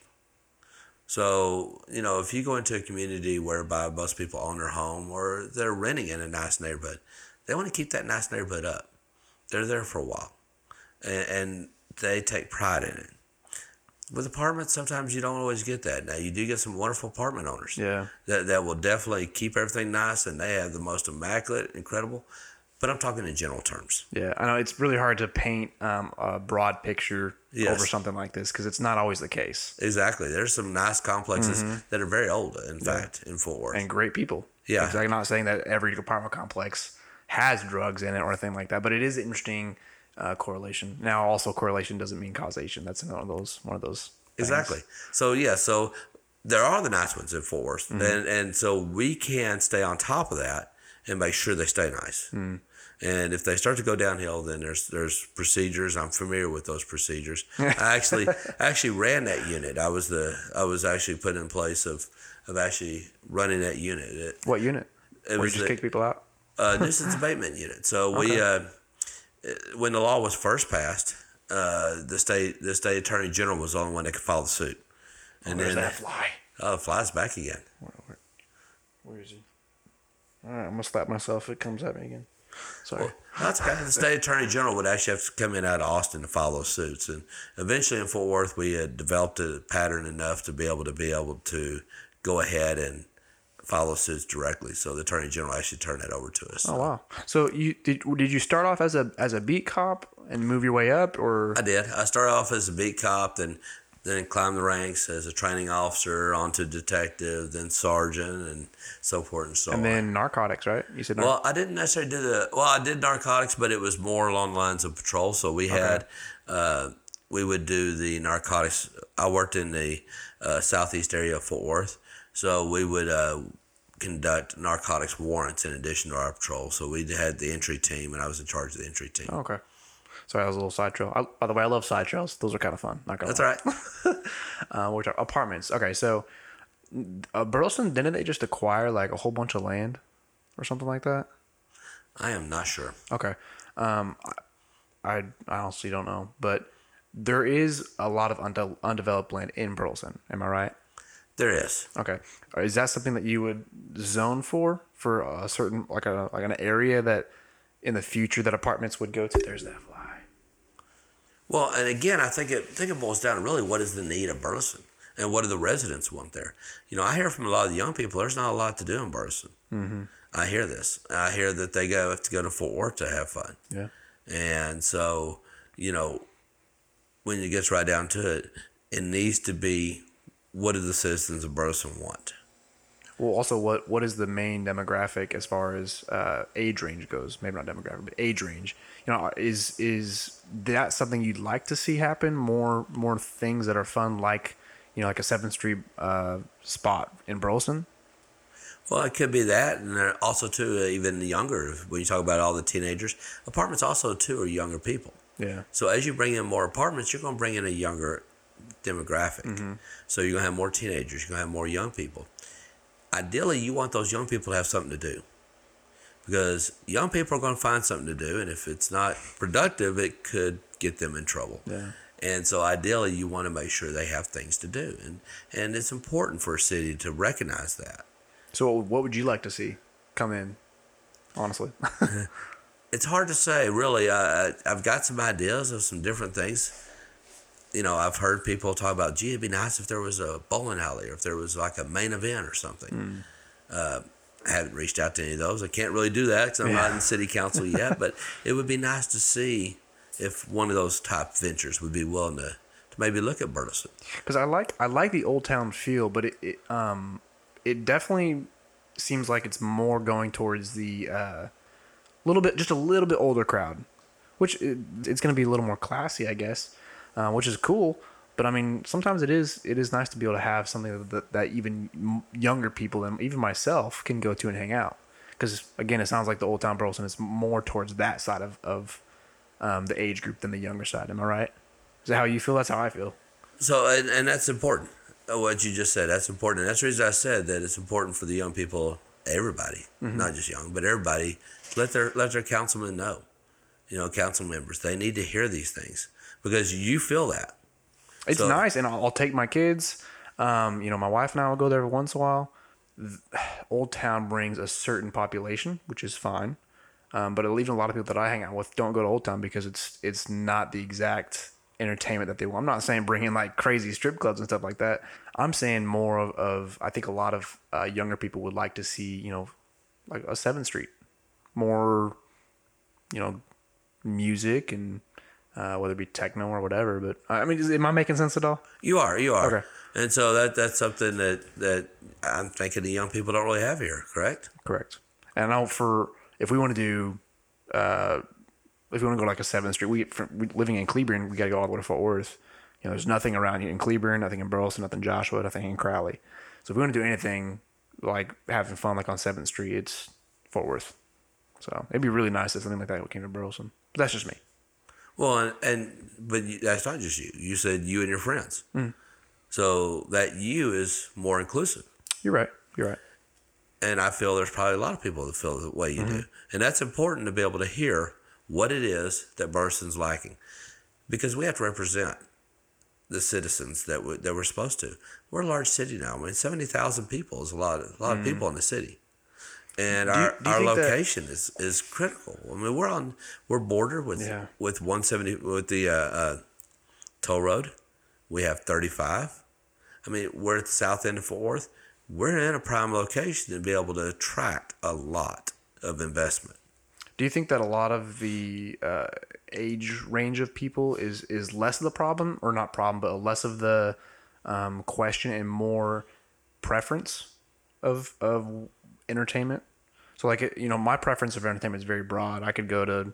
So, you know, if you go into a community whereby most people own their home or they're renting in a nice neighborhood, they want to keep that nice neighborhood up. They're there for a while, and, and they take pride in it. With apartments, sometimes you don't always get that. Now, you do get some wonderful apartment owners yeah. that, that will definitely keep everything nice, and they have the most immaculate, incredible. But I'm talking in general terms. Yeah, I know it's really hard to paint um, a broad picture yes. over something like this because it's not always the case. Exactly. There's some nice complexes mm-hmm. that are very old, in yeah. fact, in Fort Worth. And great people. Yeah. Because I'm not saying that every apartment complex has drugs in it or anything like that, but it is interesting uh, correlation. Now, also correlation doesn't mean causation. That's one of those one of those things. Exactly. So, yeah, so there are the nice ones in Fort Worth. Mm-hmm. And, and so we can stay on top of that and make sure they stay nice. Mm. And if they start to go downhill, then there's there's procedures. I'm familiar with those procedures. I actually I actually ran that unit. I was the I was actually put in place of, of actually running that unit. It, what unit? It Where you just the, kick people out? Uh, nuisance abatement unit. So okay. we uh, when the law was first passed, uh, the state the state attorney general was the only one that could file the suit. And oh, there's then, that fly. Oh, it flies back again. Where, where is he? All right, I'm going to slap myself if it comes at me again. Sorry. Well, that's okay. The state attorney general would actually have to come in out of Austin to file those suits. And eventually in Fort Worth, we had developed a pattern enough to be able to be able to go ahead and file those suits directly. So the attorney general actually turned that over to us. Oh, so. Wow. So you did Did you start off as a as a beat cop and move your way up? Or I did. I started off as a beat cop, then, then climbed the ranks as a training officer, onto detective, then sergeant, and so forth and so on. And then on. Narcotics, right? You said. Nar- well, I didn't necessarily do the... Well, I did narcotics, but it was more along the lines of patrol. So we okay. had... Uh, we would do the narcotics. I worked in the uh, southeast area of Fort Worth. So we would uh, conduct narcotics warrants in addition to our patrol. So we had the entry team, and I was in charge of the entry team. Okay. Sorry, I was a little side trail. I, by the way, I love side trails. Those are kind of fun. Not gonna That's lie. All right. uh, we're talking apartments. Okay, so uh, Burleson, didn't they just acquire like a whole bunch of land or something like that? I am not sure. Okay. Um, I, I honestly don't know, but there is a lot of unde- undeveloped land in Burleson. Am I right? There is. Okay. Is that something that you would zone for, for a certain, like a like an area that in the future that apartments would go to? There's that fly. Well, and again, I think it, I think it boils down to really what is the need of Burleson and what do the residents want there. You know, I hear from a lot of the young people, there's not a lot to do in Burleson. Mm-hmm. I hear this. I hear that they go have to go to Fort Worth to have fun. Yeah. And so, you know, when it gets right down to it, it needs to be, what do the citizens of Burleson want? Well, also, what, what is the main demographic as far as uh, age range goes? Maybe not demographic, but age range. You know, is is that something you'd like to see happen? More more things that are fun, like you know, like a seventh Street uh, spot in Burleson. Well, it could be that, and also too, even younger. When you talk about all the teenagers, apartments also too are younger people. Yeah. So as you bring in more apartments, you're going to bring in a younger demographic. Mm-hmm. So you're going to have more teenagers, you're going to have more young people. Ideally, you want those young people to have something to do, because young people are going to find something to do, and if it's not productive, it could get them in trouble. Yeah. And so ideally, you want to make sure they have things to do, and, and it's important for a city to recognize that. So what would you like to see come in, honestly? It's hard to say, really. I, I've got some ideas of some different things. You know, I've heard people talk about, gee, it'd be nice if there was a bowling alley or if there was like a main event or something. Mm. Uh, I haven't reached out to any of those. I can't really do that because I'm yeah. not in city council yet, but it would be nice to see if one of those type ventures would be willing to, to maybe look at Burleson. Because I like I like the old town feel, but it it, um, it definitely seems like it's more going towards the uh, little bit, just a little bit older crowd, which it, it's going to be a little more classy, I guess. Uh, which is cool, but I mean, sometimes it is it is nice to be able to have something that, that even younger people and even myself can go to and hang out. Because again, it sounds like the Old Town Burleson is more towards that side of of um, the age group than the younger side. Am I right? Is that how you feel? That's how I feel. So, and, and that's important. What you just said, that's important. And that's the reason I said that it's important for the young people, everybody, mm-hmm. not just young, but everybody, let their let their councilmen know. You know, council members, they need to hear these things. Because you feel that. It's so nice, and I'll, I'll take my kids. Um, you know, my wife and I will go there every once in a while. The Old Town brings a certain population, which is fine. Um, but even a lot of people that I hang out with don't go to Old Town because it's it's not the exact entertainment that they want. I'm not saying bring in like crazy strip clubs and stuff like that. I'm saying more of, of I think a lot of uh, younger people would like to see, you know, like a seventh Street. More, you know, music and... Uh, whether it be techno or whatever, but I mean, is, am I making sense at all? You are, you are. Okay. And so that that's something that, that I'm thinking the young people don't really have here, correct? Correct. And I for if we want to do, uh, if we want to go like a seventh Street, we, from, we living in Cleburne, we got to go all the way to Fort Worth. You know, there's nothing around here in Cleburne, nothing in Burleson, nothing in Joshua, nothing in Crowley. So if we want to do anything like having fun like on seventh Street, it's Fort Worth. So it'd be really nice if something like that came to Burleson. But that's just me. Well, and, and but you, that's not just you. You said you and your friends. Mm. So that you is more inclusive. You're right. You're right. And I feel there's probably a lot of people that feel the way you mm-hmm. do. And that's important to be able to hear what it is that Burleson's lacking. Because we have to represent the citizens that were, that were supposed to. We're a large city now. I mean, seventy thousand people is a lot, a lot mm. of people in the city. And do, our, do our location that... is, is critical. I mean, we're on, we're border with, yeah. with one seventy, with the uh, uh, toll road. We have thirty-five. I mean, we're at the south end of Fort Worth. We're in a prime location to be able to attract a lot of investment. Do you think that a lot of the uh, age range of people is, is less of the problem, or not problem, but less of the um, question and more preference of of entertainment? So, like, you know, my preference of entertainment is very broad. I could go to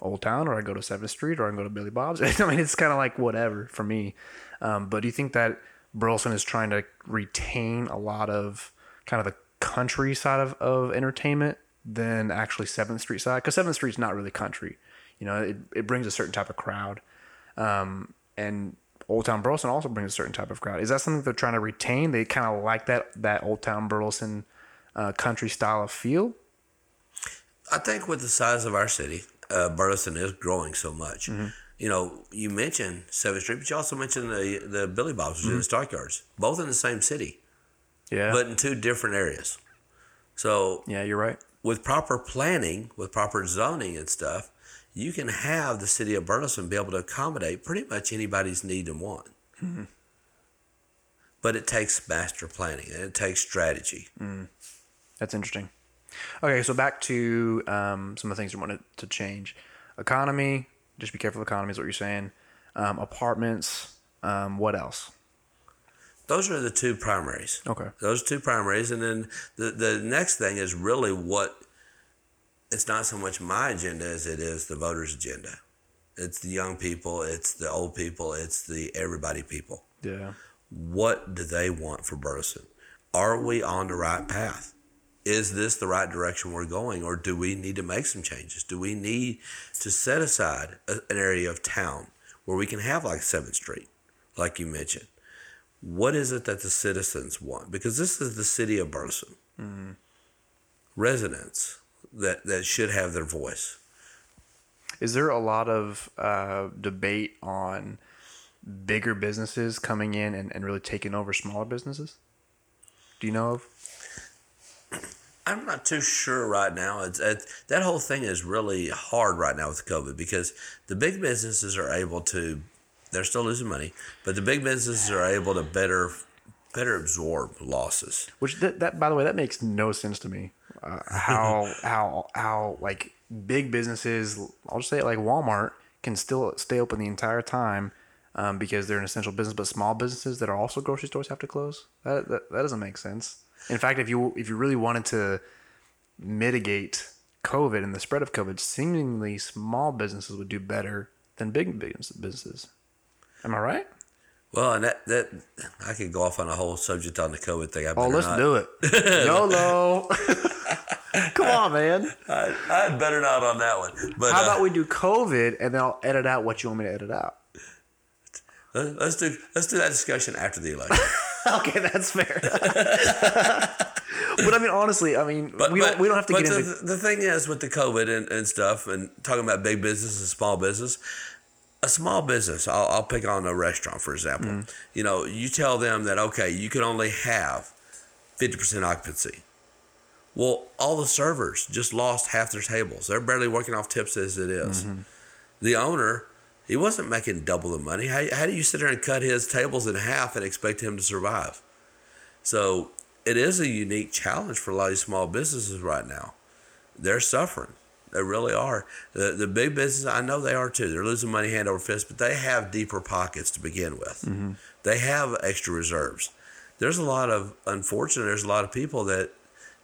Old Town, or I go to seventh Street, or I can go to Billy Bob's. I mean, it's kind of like whatever for me. Um, but do you think that Burleson is trying to retain a lot of kind of the country side of, of entertainment than actually seventh Street side? Because seventh Street's not really country. You know, it, it brings a certain type of crowd. Um, and Old Town Burleson also brings a certain type of crowd. Is that something they're trying to retain? They kind of like that, that Old Town Burleson uh, country style of feel? I think with the size of our city, uh, Burleson is growing so much. Mm-hmm. You know, you mentioned seventh Street, but you also mentioned the the Billy Bob's mm-hmm. and the Stockyards, both in the same city, yeah, but in two different areas. So yeah, you're right. With proper planning, with proper zoning and stuff, you can have the city of Burleson be able to accommodate pretty much anybody's need and want. Mm-hmm. But it takes master planning and it takes strategy. Mm. That's interesting. Okay, so back to um, some of the things we wanted to change. Economy. Just be careful of the economy is what you're saying. Um, apartments. Um, what else? Those are the two primaries. Okay. Those two primaries. And then the, the next thing is really what, it's not so much my agenda as it is the voters' agenda. It's the young people. It's the old people. It's the everybody people. Yeah. What do they want for Burleson? Are we on the right path? Is this the right direction we're going, or do we need to make some changes? Do we need to set aside a, an area of town where we can have like seventh Street, like you mentioned? What is it that the citizens want? Because this is the city of Burleson. Mm-hmm. Residents that, that should have their voice. Is there a lot of uh, debate on bigger businesses coming in and, and really taking over smaller businesses? Do you know of? I'm not too sure right now. It's, it's, that whole thing is really hard right now with COVID because the big businesses are able to, they're still losing money, but the big businesses are able to better better absorb losses. Which that, that by the way, that makes no sense to me. Uh, how how how like big businesses, I'll just say it like Walmart can still stay open the entire time um, because they're an essential business, but small businesses that are also grocery stores have to close. That that, that doesn't make sense. In fact, if you if you really wanted to mitigate COVID and the spread of COVID, seemingly small businesses would do better than big businesses. Am I right? Well, and that, that I could go off on a whole subject on the COVID thing. I oh, let's not. do it. YOLO. Come on, man. I, I better not on that one. But how uh, about we do COVID and then I'll edit out what you want me to edit out? Let's do let's do that discussion after the election. Okay, that's fair. But I mean, honestly, I mean, but, we, but, don't, we don't have to but get the, into... The thing is with the COVID and, and stuff and talking about big business and small business, a small business, I'll, I'll pick on a restaurant, for example. Mm. You know, you tell them that, okay, you can only have fifty percent occupancy. Well, all the servers just lost half their tables. They're barely working off tips as it is. Mm-hmm. The owner... He wasn't making double the money. How, how do you sit there and cut his tables in half and expect him to survive? So it is a unique challenge for a lot of these small businesses right now. They're suffering. They really are. The, the big business, I know they are too. They're losing money hand over fist, but they have deeper pockets to begin with. Mm-hmm. They have extra reserves. There's a lot of, unfortunately, there's a lot of people that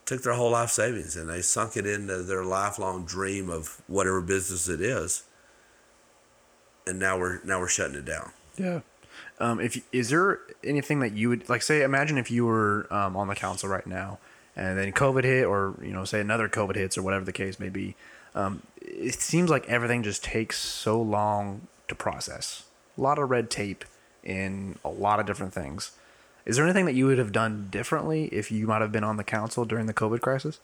took their whole life savings and they sunk it into their lifelong dream of whatever business it is. And now we're now we're shutting it down. Yeah. Um, if is there anything that you would like? Say, imagine if you were um, on the council right now, and then COVID hit, or you know, say another COVID hits, or whatever the case may be. Um, it seems like everything just takes so long to process. A lot of red tape in a lot of different things. Is there anything that you would have done differently if you might have been on the council during the COVID crisis?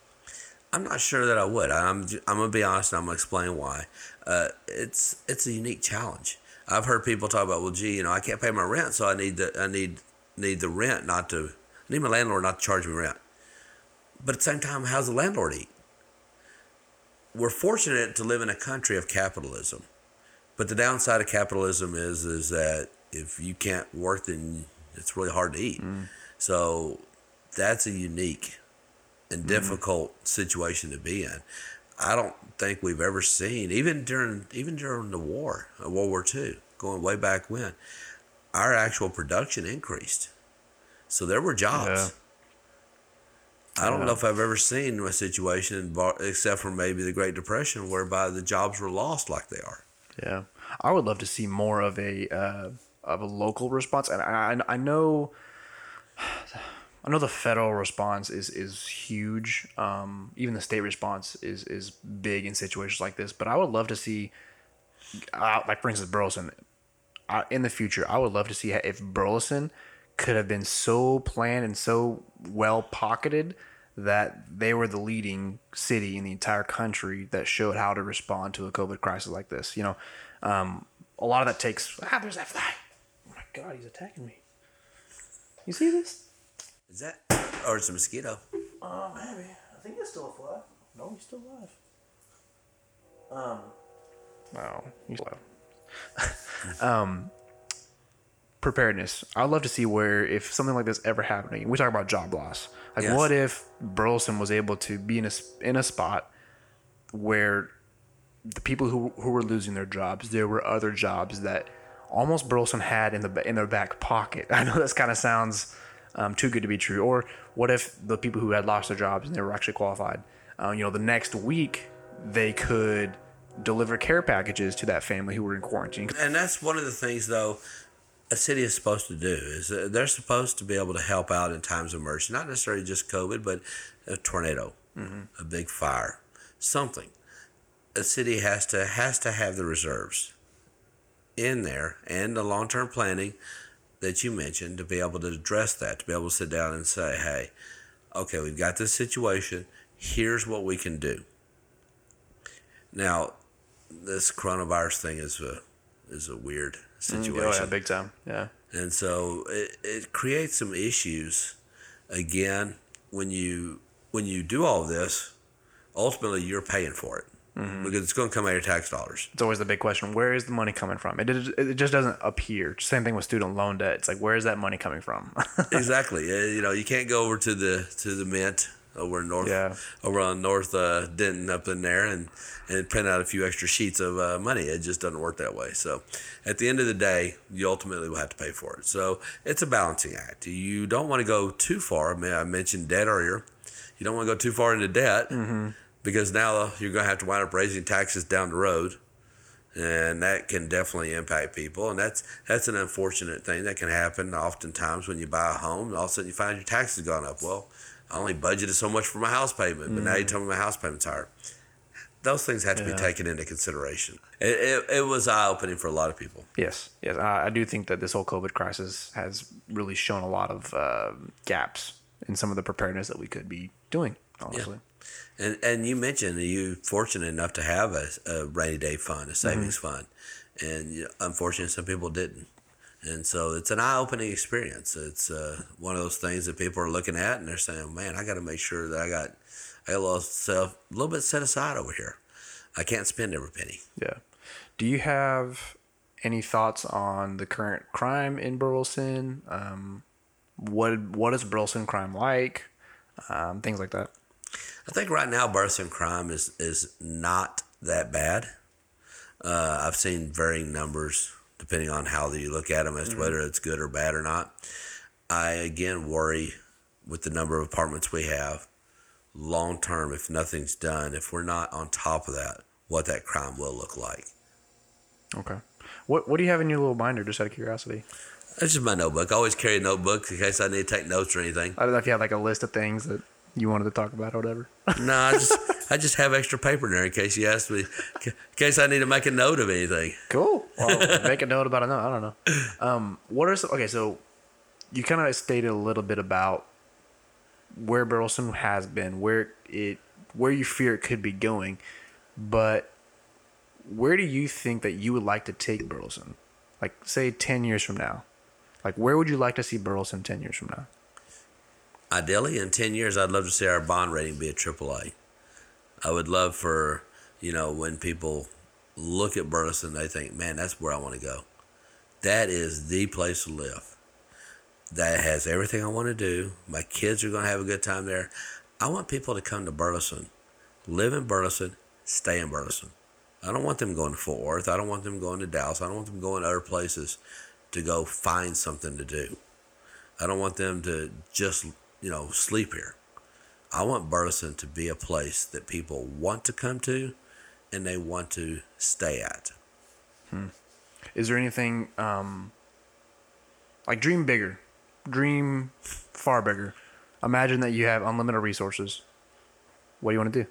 I'm not sure that I would. I'm I'm gonna be honest, and I'm gonna explain why. Uh, it's it's a unique challenge. I've heard people talk about, well, gee, you know, I can't pay my rent, so I need the I need need the rent not to I need my landlord not to charge me rent. But at the same time, how's the landlord eat? We're fortunate to live in a country of capitalism, but the downside of capitalism is is that if you can't work, then it's really hard to eat. Mm. So that's a unique and difficult mm. situation to be in. I don't think we've ever seen, even during even during the war, World War Two, going way back when, our actual production increased. So there were jobs. Yeah. I don't yeah. know if I've ever seen a situation, except for maybe the Great Depression, whereby the jobs were lost like they are. Yeah, I would love to see more of a uh, of a local response, and I I know. I know the federal response is is huge. Um, even the state response is is big in situations like this. But I would love to see, uh, like for instance, Burleson. I, in the future, I would love to see if Burleson could have been so planned and so well pocketed that they were the leading city in the entire country that showed how to respond to a COVID crisis like this. You know, um, a lot of that takes. Ah, there's that fly! Oh my God, he's attacking me. You see this? Is that, or it's a mosquito? Oh, maybe. I think it's still a fly. No, he's still alive. Um. Wow, he's alive. um. Preparedness. I'd love to see where, if something like this ever happening, we talk about job loss. Like, yes. What if Burleson was able to be in a in a spot where the people who who were losing their jobs, there were other jobs that almost Burleson had in the in their back pocket. I know this kind of sounds. Um, too good to be true. Or what if the people who had lost their jobs and they were actually qualified, um, you know, the next week they could deliver care packages to that family who were in quarantine. And that's one of the things, though, a city is supposed to do is they're supposed to be able to help out in times of emergency, not necessarily just COVID, but a tornado, mm-hmm. a big fire, something. A city has to has to have the reserves in there and the long-term planning that you mentioned to be able to address that, to be able to sit down and say, hey, okay, we've got this situation. Here's what we can do. Now, this coronavirus thing is a is a weird situation. Oh, yeah, big time, yeah. And so it, it creates some issues. Again, when you when you do all this, ultimately you're paying for it. Mm-hmm. Because it's going to come out of your tax dollars. It's always the big question. Where is the money coming from? It it just doesn't appear. Same thing with student loan debt. It's like, where is that money coming from? Exactly. You know, you can't go over to the to the Mint over in north yeah. over on North uh, Denton up in there and, and print out a few extra sheets of uh, money. It just doesn't work that way. So at the end of the day, you ultimately will have to pay for it. So it's a balancing act. You don't want to go too far. I mean, I mentioned debt earlier. You don't want to go too far into debt. Mm-hmm. Because now you're going to have to wind up raising taxes down the road, and that can definitely impact people. And that's that's an unfortunate thing that can happen oftentimes when you buy a home, and all of a sudden you find your taxes have gone up. Well, I only budgeted so much for my house payment, but mm. now you tell me my house payment's higher. Those things have to yeah. be taken into consideration. It, it, it was eye-opening for a lot of people. Yes, yes. I, I do think that this whole COVID crisis has really shown a lot of uh, gaps in some of the preparedness that we could be doing, honestly. Yeah. And and you mentioned you're fortunate enough to have a, a rainy day fund, a savings mm-hmm. fund. And unfortunately, some people didn't. And so it's an eye-opening experience. It's uh, one of those things that people are looking at and they're saying, man, I got to make sure that I got, I got a, little self, a little bit set aside over here. I can't spend every penny. Yeah. Do you have any thoughts on the current crime in Burleson? Um, what What is Burleson crime like? Um, things like that. I think right now Burleson crime is, is not that bad. Uh, I've seen varying numbers depending on how you look at them as to whether it's good or bad or not. I, again, worry with the number of apartments we have long term, if nothing's done, if we're not on top of that, what that crime will look like. Okay. What What do you have in your little binder, just out of curiosity? It's just my notebook. I always carry a notebook in case I need to take notes or anything. I don't know if you have like a list of things that you wanted to talk about or whatever. No, I just I just have extra paper in there in case you ask me, in case I need to make a note of anything. Cool. Well, make a note about a note. I don't know. Um, what are some, okay? So you kind of stated a little bit about where Burleson has been, where it, where you fear it could be going, but where do you think that you would like to take Burleson? like say ten years from now, like where would you like to see Burleson ten years from now? Ideally, in ten years, I'd love to see our bond rating be a triple A. I would love for, you know, when people look at Burleson, they think, man, that's where I want to go. That is the place to live. That has everything I want to do. My kids are going to have a good time there. I want people to come to Burleson, live in Burleson, stay in Burleson. I don't want them going to Fort Worth. I don't want them going to Dallas. I don't want them going to other places to go find something to do. I don't want them to just, you know, sleep here. I want Burleson to be a place that people want to come to and they want to stay at. Hmm. Is there anything, um, like dream bigger, dream far bigger. Imagine that you have unlimited resources. What do you want to do?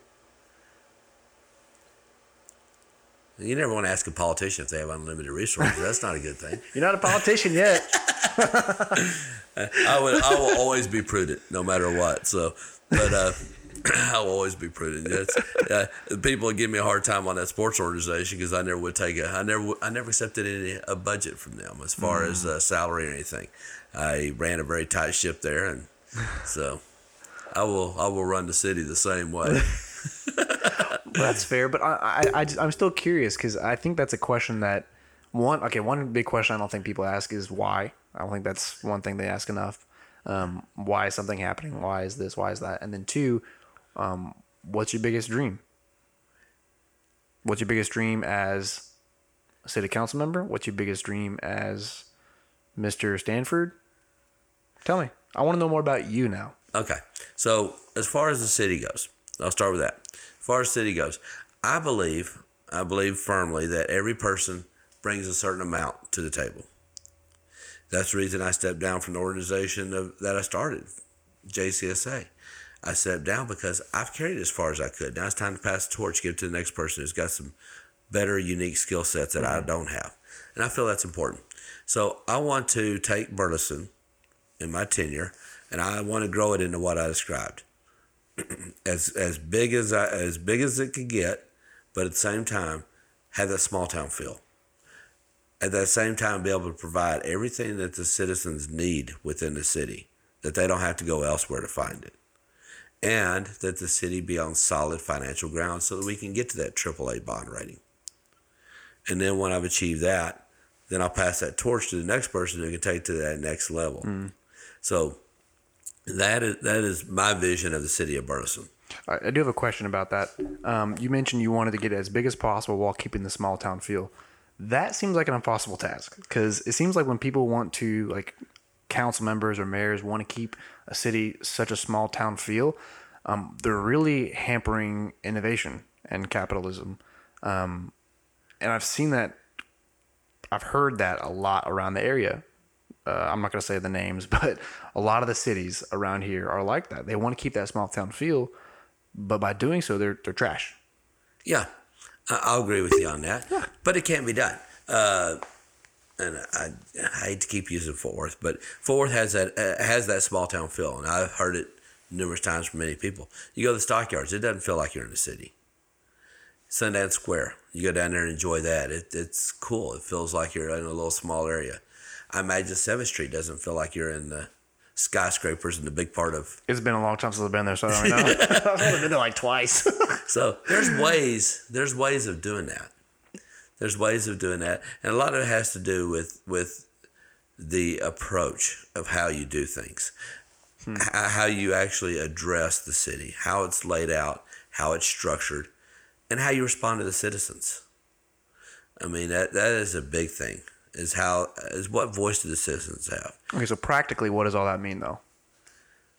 You never want to ask a politician if they have unlimited resources. That's not a good thing. You're not a politician yet. I would. I will always be prudent, no matter what. So, but uh, I will always be prudent. That's, uh, people give me a hard time on that sports organization because I never would take a. I never. I never accepted any a budget from them as far mm. as uh, salary or anything. I ran a very tight ship there, and so I will. I will run the city the same way. Well, that's fair, but I, I, I just, I'm still curious because I think that's a question that one. Okay, one big question I don't think people ask is why. I don't think that's one thing they ask enough. Um, why is something happening? Why is this? Why is that? And then two, um, what's your biggest dream? What's your biggest dream as a city council member? What's your biggest dream as Mister Stanford? Tell me. I want to know more about you now. Okay, so as far as the city goes, I'll start with that. As far as city goes, I believe, I believe firmly that every person brings a certain amount to the table. That's the reason I stepped down from the organization of, that I started, J C S A. I stepped down because I've carried it as far as I could. Now it's time to pass the torch, give it to the next person who's got some better, unique skill sets that mm-hmm. I don't have. And I feel that's important. So I want to take Burleson in my tenure, and I want to grow it into what I described. As as big as I, as big as it could get, but at the same time, have that small town feel. At that same time, be able to provide everything that the citizens need within the city, that they don't have to go elsewhere to find it, and that the city be on solid financial ground so that we can get to that triple A bond rating. And then when I've achieved that, then I'll pass that torch to the next person who can take to that next level. Mm. So. That is, that is my vision of the city of Burleson. Right, I do have a question about that. Um, you mentioned you wanted to get as big as possible while keeping the small town feel. That seems like an impossible task because it seems like when people want to, like council members or mayors want to keep a city such a small town feel, um, they're really hampering innovation and capitalism. Um, and I've seen that. I've heard that a lot around the area. Uh, I'm not going to say the names, but a lot of the cities around here are like that. They want to keep that small town feel, but by doing so, they're they're trash. Yeah, I'll agree with you on that. Yeah. But it can't be done. Uh, and I, I hate to keep using Fort Worth, but Fort Worth has that uh, has that small town feel, and I've heard it numerous times from many people. You go to the Stockyards, it doesn't feel like you're in the city. Sundance Square, you go down there and enjoy that. It, it's cool. It feels like you're in a little small area. I imagine seventh Street doesn't feel like you're in the skyscrapers and the big part of... It's been a long time since I've been there, so I don't know. I've only been there like twice. So there's ways, there's ways of doing that. There's ways of doing that. And a lot of it has to do with, with the approach of how you do things, hmm. how you actually address the city, how it's laid out, how it's structured, and how you respond to the citizens. I mean, that that is a big thing. Is how is what voice do the citizens have? Okay, so practically, what does all that mean, though?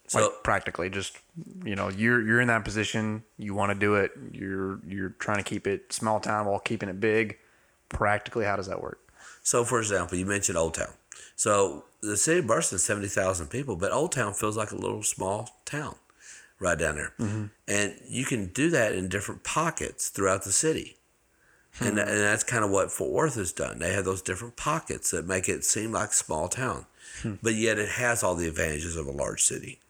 So like practically, just you know, you're you're in that position, you want to do it, you're you're trying to keep it small town while keeping it big. Practically, how does that work? So, for example, you mentioned Old Town. So the city of Burleson is seventy thousand people, but Old Town feels like a little small town right down there, mm-hmm. and you can do that in different pockets throughout the city. Hmm. And, and that's kind of what Fort Worth has done. They have those different pockets that make it seem like a small town, hmm. but yet it has all the advantages of a large city.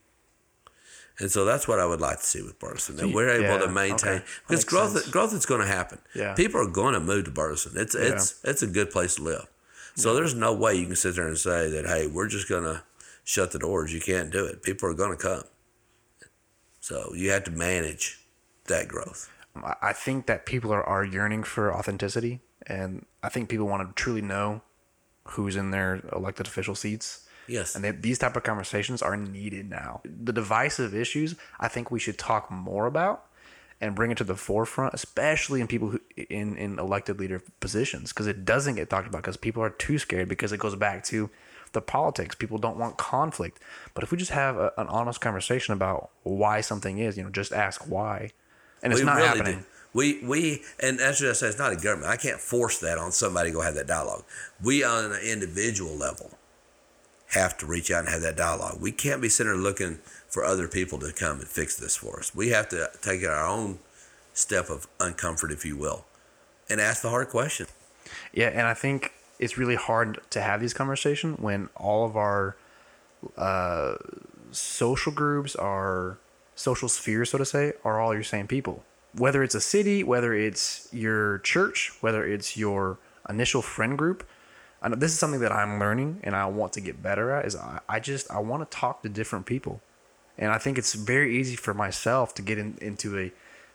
And so that's what I would like to see with Burleson, that we're able yeah, to maintain. Okay. Because growth, growth is going to happen. Yeah. People are going to move to Burleson. It's, yeah. it's, it's a good place to live. So yeah. There's no way you can sit there and say that, hey, we're just going to shut the doors. You can't do it. People are going to come. So you have to manage that growth. I think that people are, are yearning for authenticity, and I think people want to truly know who's in their elected official seats. Yes. And they, these type of conversations are needed now. The divisive issues, I think we should talk more about and bring it to the forefront, especially in people who in, in elected leader positions, because it doesn't get talked about because people are too scared, because it goes back to the politics. People don't want conflict. But if we just have a, an honest conversation about why something is, you know, just ask why. And it's we not really happening. Do. We, we, and that's what I say, it's not a government. I can't force that on somebody to go have that dialogue. We on an individual level have to reach out and have that dialogue. We can't be sitting there looking for other people to come and fix this for us. We have to take our own step of uncomfort, if you will, and ask the hard question. Yeah, and I think it's really hard to have these conversations when all of our uh, social groups, our social spheres, so to say, are all your same people. Whether it's a city, whether it's your church, whether it's your initial friend group, I know this is something that I'm learning and I want to get better at. Is I, I just I want to talk to different people, and I think it's very easy for myself to get in, into a,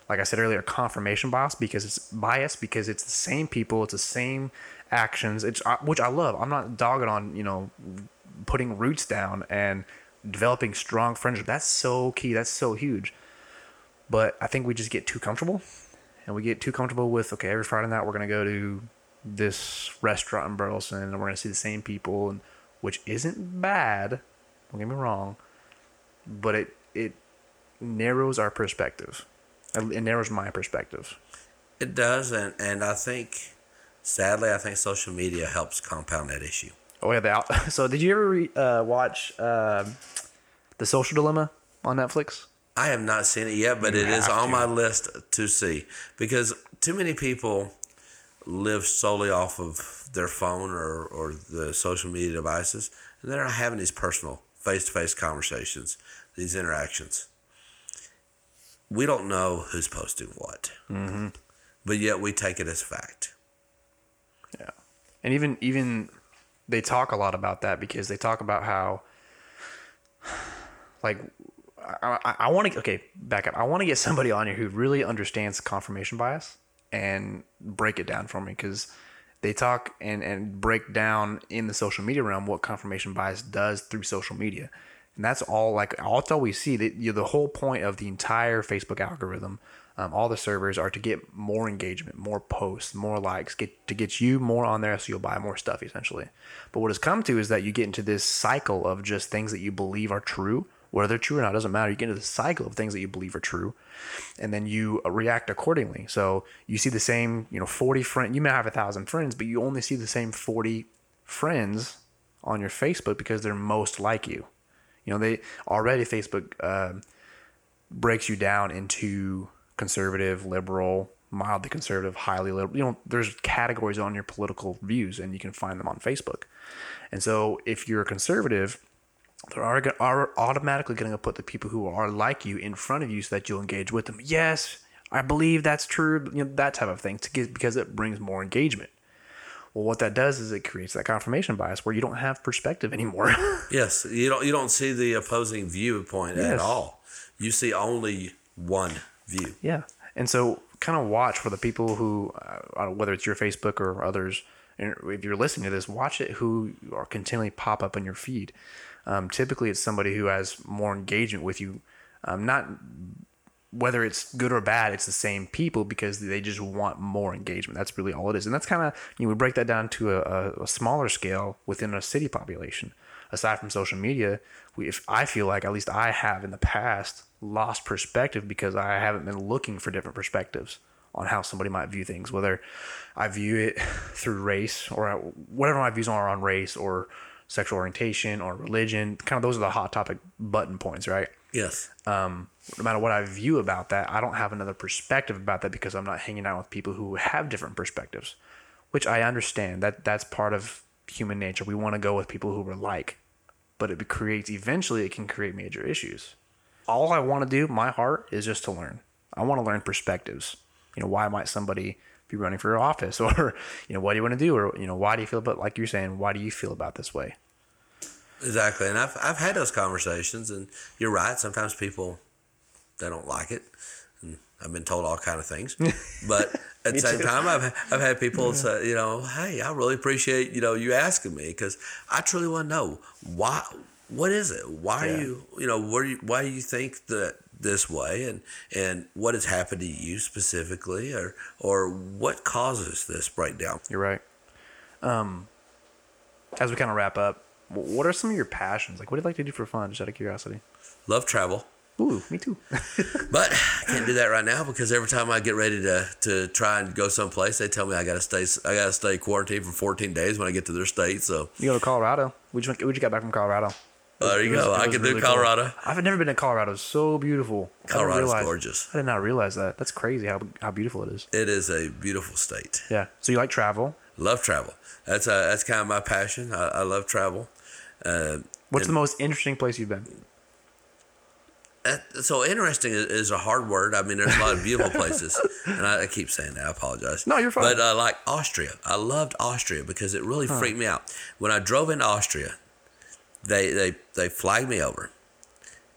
like I said earlier, a confirmation bias because it's biased because it's the same people, it's the same actions, it's which I love. I'm not dogging on you know putting roots down and developing strong friendship. That's so key. That's so huge. But I think we just get too comfortable, and we get too comfortable with, okay, every Friday night we're going to go to this restaurant in Burleson and we're going to see the same people, and which isn't bad. Don't get me wrong, but it, it narrows our perspective. It narrows my perspective. It does. And, and I think, sadly, I think social media helps compound that issue. Oh yeah. The, so did you ever re, uh, watch, uh, The Social Dilemma on Netflix? I have not seen it yet, but you it is on to. my list to see, because too many people live solely off of their phone or, or the social media devices, and they're not having these personal face-to-face conversations, these interactions. We don't know who's posting what, mm-hmm. but yet we take it as fact. Yeah. And even even they talk a lot about that because they talk about how, like, I, I, I want to, okay, back up. I want to get somebody on here who really understands confirmation bias and break it down for me, because they talk and, and break down in the social media realm what confirmation bias does through social media. And that's all, like, all it's all we see. That, you know, the whole point of the entire Facebook algorithm, um, all the servers, are to get more engagement, more posts, more likes, get to get you more on there so you'll buy more stuff, essentially. But what it's come to is that you get into this cycle of just things that you believe are true. Whether they're true or not, doesn't matter. You get into the cycle of things that you believe are true, and then you react accordingly. So you see the same, you know, forty friends. You may have a thousand friends, but you only see the same forty friends on your Facebook because they're most like you. You know, they already Facebook uh, breaks you down into conservative, liberal, mildly conservative, highly liberal. You know, there's categories on your political views, and you can find them on Facebook. And so if you're a conservative, they're are automatically going to put the people who are like you in front of you so that you'll engage with them. Yes, I believe that's true. You know, that type of thing, to get, because it brings more engagement. Well, what that does is it creates that confirmation bias where you don't have perspective anymore. Yes, you don't you don't see the opposing viewpoint yes. at all. You see only one view. Yeah, and so kind of watch for the people who, uh, whether it's your Facebook or others, and if you're listening to this, watch it who are continually pop up in your feed. Um, typically, it's somebody who has more engagement with you. Um, not whether it's good or bad, it's the same people because they just want more engagement. That's really all it is. And that's kind of, you know, we break that down to a, a smaller scale within a city population. Aside from social media, we, if I feel like, at least I have in the past, lost perspective because I haven't been looking for different perspectives on how somebody might view things, whether I view it through race or whatever my views are on race or sexual orientation or religion. Kind of those are the hot topic button points, right? Yes. Um, no matter what I view about that, I don't have another perspective about that because I'm not hanging out with people who have different perspectives, which I understand. That that's part of human nature. We want to go with people who we're like, but it creates, eventually it can create major issues. All I want to do, my heart, is just to learn. I want to learn perspectives. You know, why might somebody be running for office, or, you know, what do you want to do? Or, you know, why do you feel about, like you're saying, why do you feel about this way? Exactly. And I've, I've had those conversations, and you're right. Sometimes people, they don't like it. And I've been told all kind of things, but at the same too. time, I've, I've had people yeah. say, you know, hey, I really appreciate, you know, you asking me, because I truly want to know why, what is it? Why yeah. are you, you know, where you, why do you think that this way, and, and what has happened to you specifically, or, or what causes this breakdown? You're right. Um, as we kind of wrap up, what are some of your passions? Like, what do you like to do for fun, just out of curiosity? Love travel. Ooh, me too. But I can't do that right now, because every time I get ready to, to try and go someplace, they tell me I gotta stay I gotta stay quarantined for fourteen days when I get to their state. So you go to Colorado. We just went, we just got back from Colorado. Oh, there you was, go. I can really do Colorado. Cool. I've never been to Colorado. It's so beautiful. Colorado's I gorgeous. I did not realize that. That's crazy how how beautiful it is. It is a beautiful state. Yeah. So you like travel? Love travel. That's a, that's kind of my passion. I, I love travel. Uh, What's and, the most interesting place you've been? So interesting is a hard word. I mean, there's a lot of beautiful places, and I, I keep saying that. I apologize. No, you're fine. But uh, like Austria, I loved Austria because it really huh. freaked me out. When I drove into Austria, they they they flagged me over,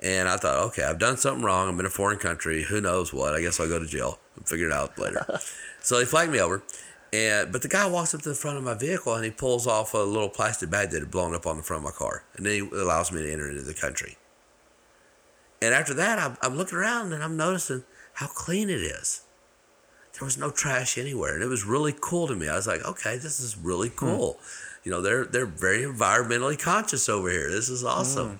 and I thought, okay, I've done something wrong. I'm in a foreign country. Who knows what? I guess I'll go to jail. I'll figure it out later. So they flagged me over, and but the guy walks up to the front of my vehicle, and he pulls off a little plastic bag that had blown up on the front of my car, and then he allows me to enter into the country. And after that, I'm, I'm looking around, and I'm noticing how clean it is. There was no trash anywhere, and it was really cool to me. I was like, okay, this is really cool. Mm. You know, they're they're very environmentally conscious over here. This is awesome. Mm.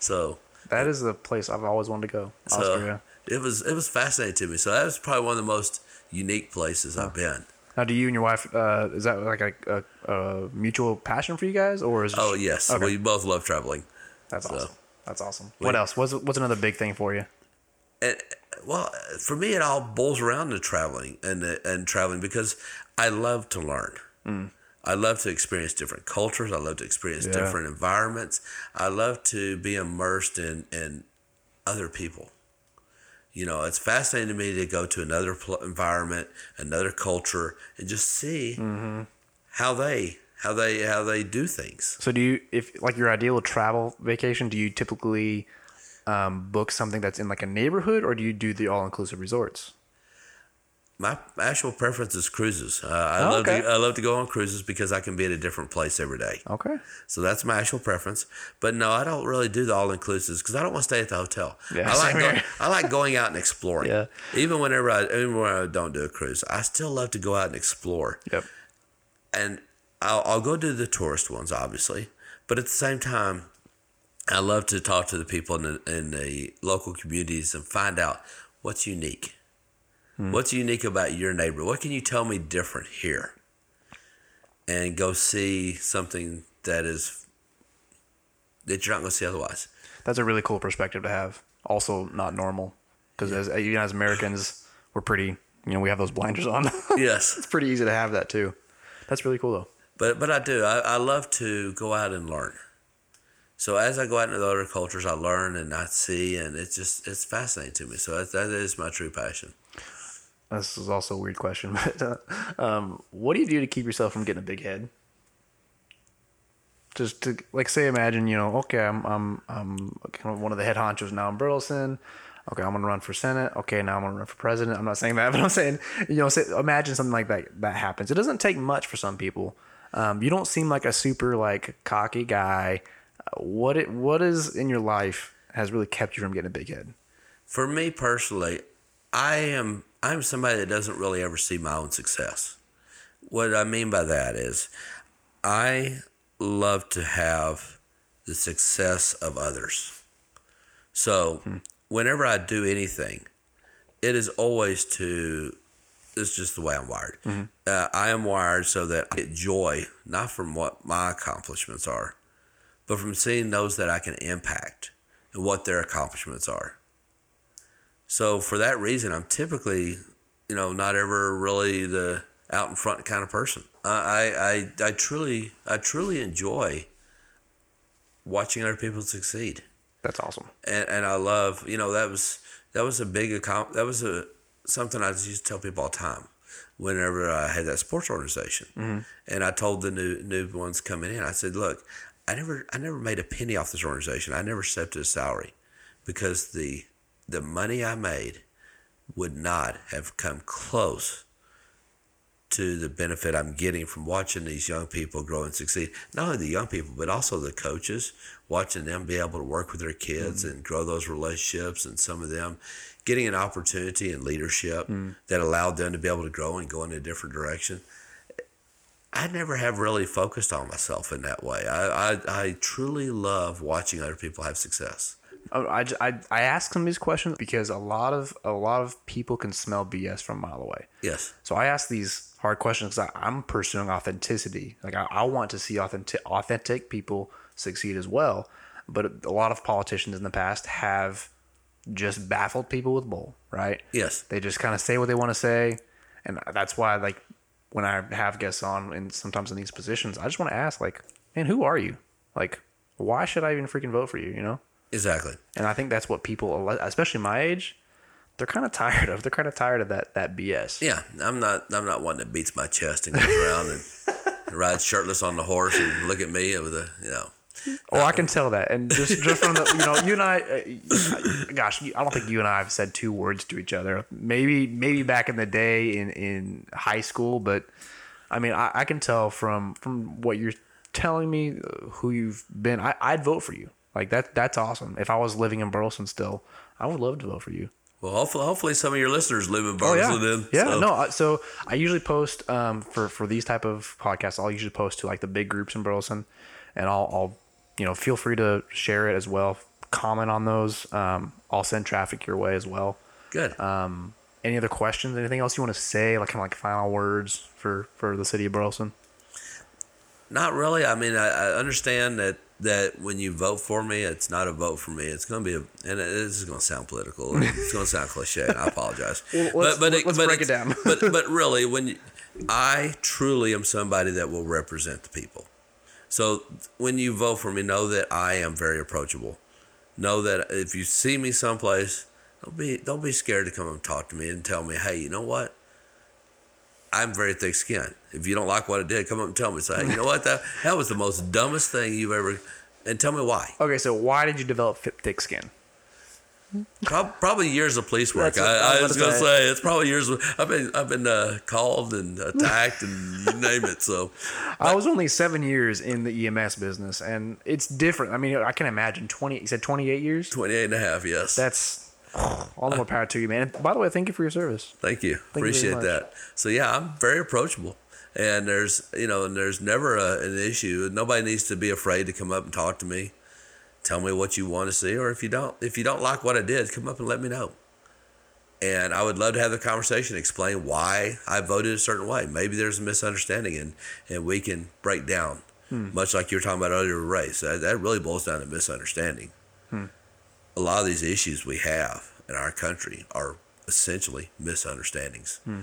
So that is the place I've always wanted to go. Austria. So it was it was fascinating to me. So that was probably one of the most unique places oh. I've been. Now, do you and your wife, uh, is that like a, a, a mutual passion for you guys, or is? Oh yes, okay. We both love traveling. That's so. awesome. That's awesome. What yeah. else? What's what's another big thing for you? And, well, for me, it all boils around to traveling and and traveling because I love to learn. Mm. I love to experience different cultures. I love to experience yeah. different environments. I love to be immersed in, in other people. You know, it's fascinating to me to go to another pl- environment, another culture, and just see mm-hmm. how they. How they how they do things. So do you, if like your ideal travel vacation, do you typically um, book something that's in like a neighborhood, or do you do the all inclusive resorts? My actual preference is cruises. Uh, I oh, love okay. to, I love to go on cruises because I can be at a different place every day. Okay. So that's my actual preference. But no, I don't really do the all inclusives because I don't want to stay at the hotel. Yeah, I like going, I like going out and exploring. Yeah. Even whenever I even when I don't do a cruise, I still love to go out and explore. Yep. And I'll, I'll go do the tourist ones, obviously, but at the same time, I love to talk to the people in the, in the local communities and find out what's unique. Hmm. What's unique about your neighborhood? What can you tell me different here? And go see something that is that you're not going to see otherwise. That's a really cool perspective to have. Also, not normal because yeah. as even as Americans, we're pretty. You know, we have those blinders on. Yes, it's pretty easy to have that too. That's really cool though. But but I do. I, I love to go out and learn. So as I go out into the other cultures, I learn and I see, and it's just it's fascinating to me. So that, that is my true passion. This is also a weird question, but uh, um, what do you do to keep yourself from getting a big head? Just to like say, imagine you know, okay, I'm I'm I'm kind of one of the head honchos now in Burleson. Okay, I'm gonna run for Senate. Okay, now I'm gonna run for president. I'm not saying that, but I'm saying you know, say, imagine something like that that happens. It doesn't take much for some people. Um, you don't seem like a super like cocky guy. What it what is in your life has really kept you from getting a big head? For me personally, I am I'm somebody that doesn't really ever see my own success. What I mean by that is, I love to have the success of others. So hmm. whenever I do anything, it is always to. It's just the way I'm wired. Mm-hmm. Uh, I am wired so that I get joy, not from what my accomplishments are, but from seeing those that I can impact and what their accomplishments are. So for that reason, I'm typically, you know, not ever really the out in front kind of person. I, I, I truly, I truly enjoy watching other people succeed. That's awesome. And and I love, you know, that was, that was a big account. That was a, something I just used to tell people all the time. whenever I had that sports organization. Mm-hmm. And I told the new new ones coming in, I said, look, I never I never made a penny off this organization. I never accepted a salary because the the money I made would not have come close to the benefit I'm getting from watching these young people grow and succeed. Not only the young people, but also the coaches, watching them be able to work with their kids mm-hmm. and grow those relationships, and some of them getting an opportunity in leadership mm-hmm. that allowed them to be able to grow and go in a different direction. I never have really focused on myself in that way. I, I, I truly love watching other people have success. I, I, I ask them these questions because a lot of a lot of people can smell B S from a mile away. Yes. So I ask these hard questions because I'm pursuing authenticity. Like I, I want to see authentic authentic people succeed as well. But a lot of politicians in the past have just baffled people with bull, right? Yes. They just kind of say what they want to say, and that's why, like, when I have guests on, and sometimes in these positions, I just want to ask, like, man, who are you? Like, why should I even freaking vote for you? You know. Exactly. And I think that's what people, especially my age, they're kind of tired of. They're kind of tired of that, that B S. Yeah. I'm not I'm not one that beats my chest and goes around and rides shirtless on the horse and look at me with a, you know. Oh, I can tell that. And just, just from the, you know, you and I, uh, gosh, I don't think you and I have said two words to each other. Maybe maybe back in the day in, in high school, but I mean, I, I can tell from, from what you're telling me who you've been. I, I'd vote for you. Like, that, that's awesome. If I was living in Burleson still, I would love to vote for you. Well, hopefully, hopefully some of your listeners live in Burleson. Oh, yeah. Then. Yeah, so. no. So I usually post um, for, for these type of podcasts, I'll usually post to, like, the big groups in Burleson. And I'll, I'll you know, feel free to share it as well. Comment on those. Um, I'll send traffic your way as well. Good. Um, any other questions? Anything else you want to say? Like, kind of like final words for, for the city of Burleson? Not really. I mean, I, I understand that. That when you vote for me, it's not a vote for me. It's going to be a, and this is going to sound political. It's going to sound cliche. And I apologize. Well, let's, but but it, let's but break it down. but but really, when you, I truly am somebody that will represent the people. So when you vote for me, know that I am very approachable. Know that if you see me someplace, don't be don't be scared to come and talk to me and tell me, hey, you know what? I'm very thick-skinned. If you don't like what I did, come up and tell me. Say, hey, you know what? That, that was the most dumbest thing you've ever... And tell me why. Okay, so why did you develop thick skin? Pro- probably years of police work. What, I, I was going to say, it's probably years of... I've been, I've been uh, called and attacked and you name it, so... But, I was only seven years in the E M S business, and it's different. I mean, I can imagine. twenty. You said twenty-eight years? twenty-eight and a half, yes. That's... All the more power to you, man. By the way, thank you for your service. Thank you. Thank Appreciate you that. So yeah, I'm very approachable, and there's you know, and there's never a, an issue. Nobody needs to be afraid to come up and talk to me. Tell me what you want to see, or if you don't, if you don't like what I did, come up and let me know. And I would love to have the conversation, explain why I voted a certain way. Maybe there's a misunderstanding, and and we can break down. Hmm. Much like you were talking about earlier with race, that, that really boils down to misunderstanding. Hmm. A lot of these issues we have in our country are essentially misunderstandings. Hmm.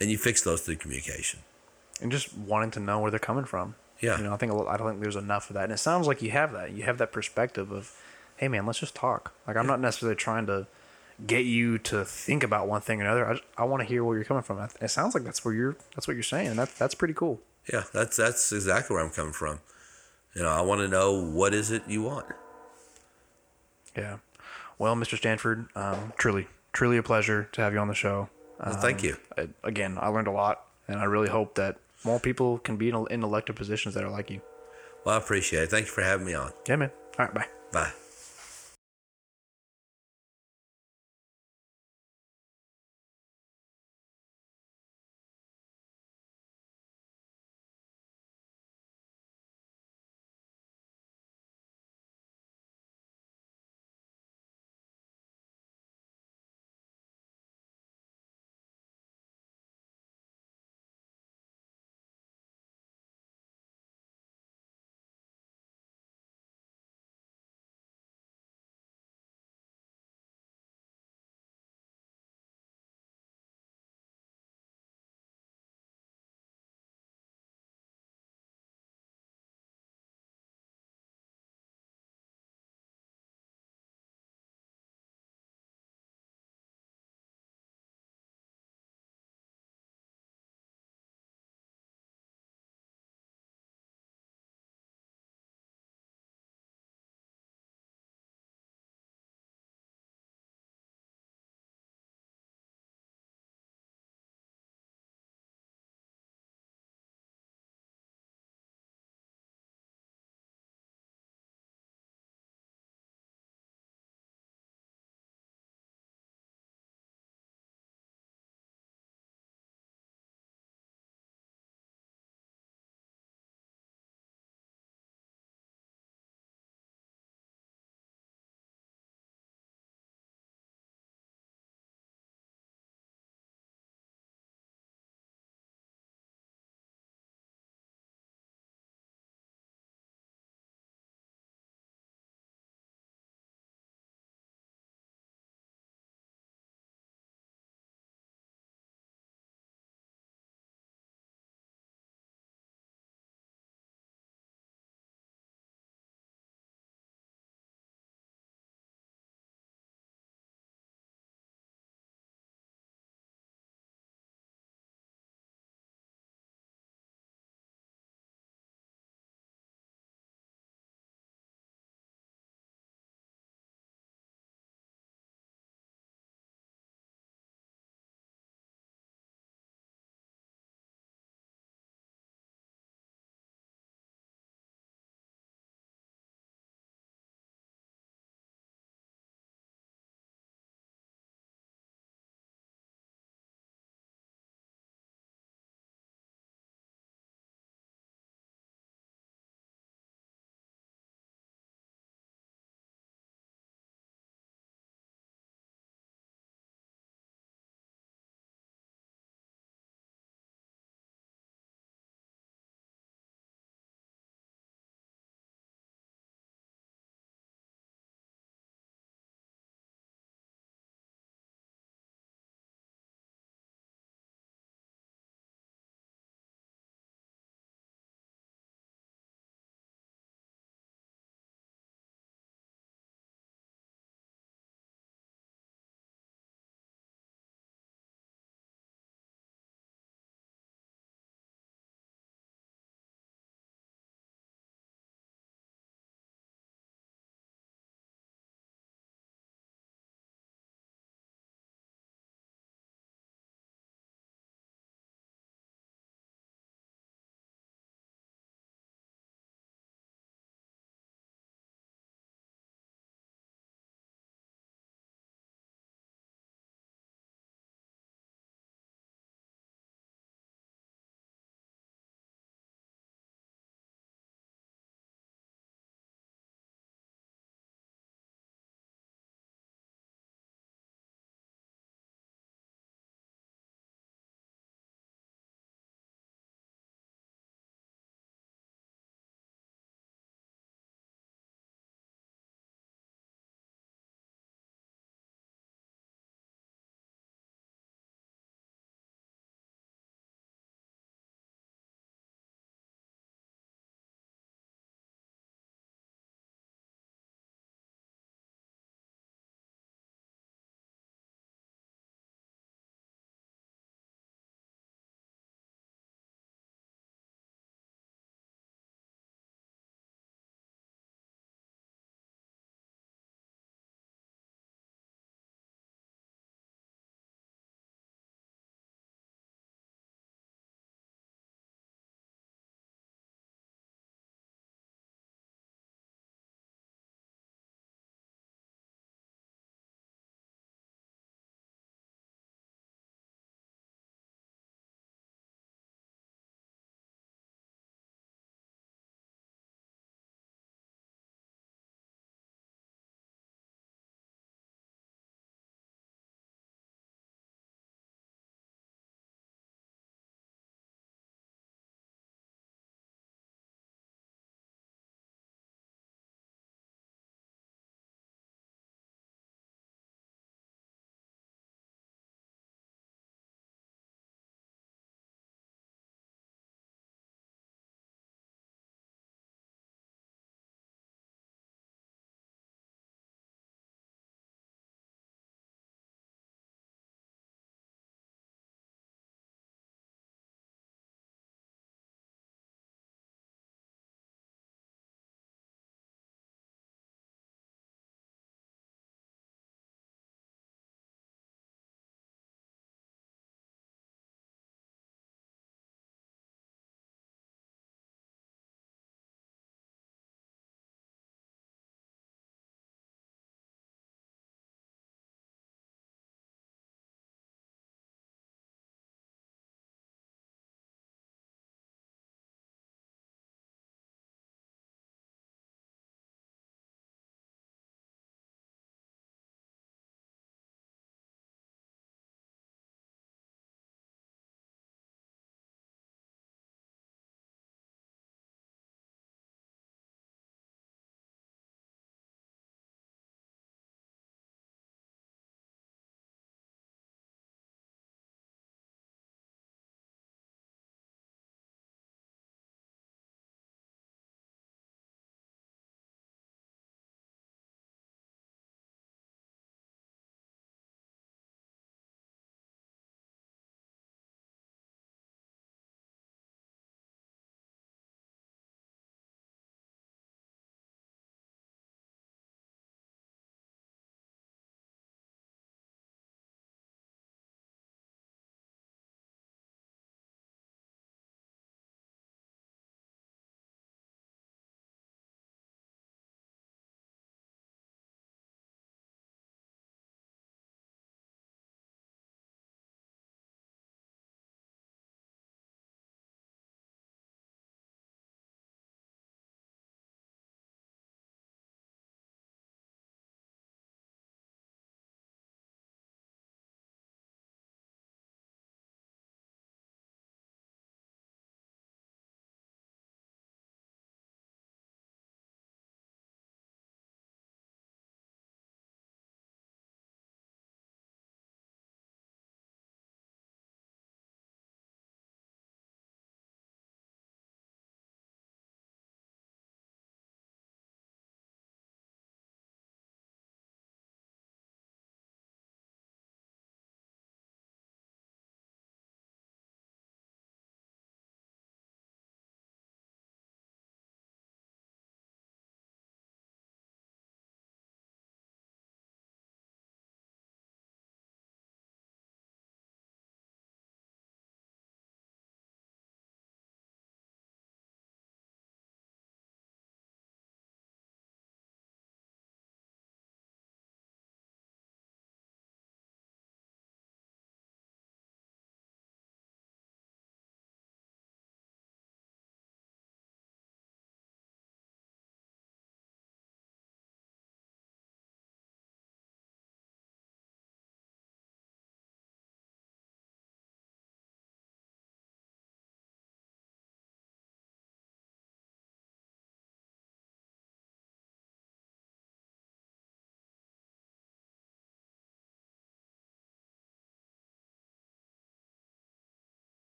And you fix those through communication. And just wanting to know where they're coming from. Yeah. You know, I think a lot, I don't think there's enough of that. And it sounds like you have that. You have that perspective of, hey, man, let's just talk. Like, I'm yeah. not necessarily trying to get you to think about one thing or another. I, just, I want to hear where you're coming from. It sounds like that's where you're, that's what you're saying. That, that's pretty cool. Yeah, that's, that's exactly where I'm coming from. You know, I want to know what is it you want. Yeah. Well, Mister Stanford, um, truly, truly a pleasure to have you on the show. Um, well, thank you. I, again, I learned a lot, and I really hope that more people can be in, in elected positions that are like you. Well, I appreciate it. Thank you for having me on. Yeah, man. All right. Bye. Bye.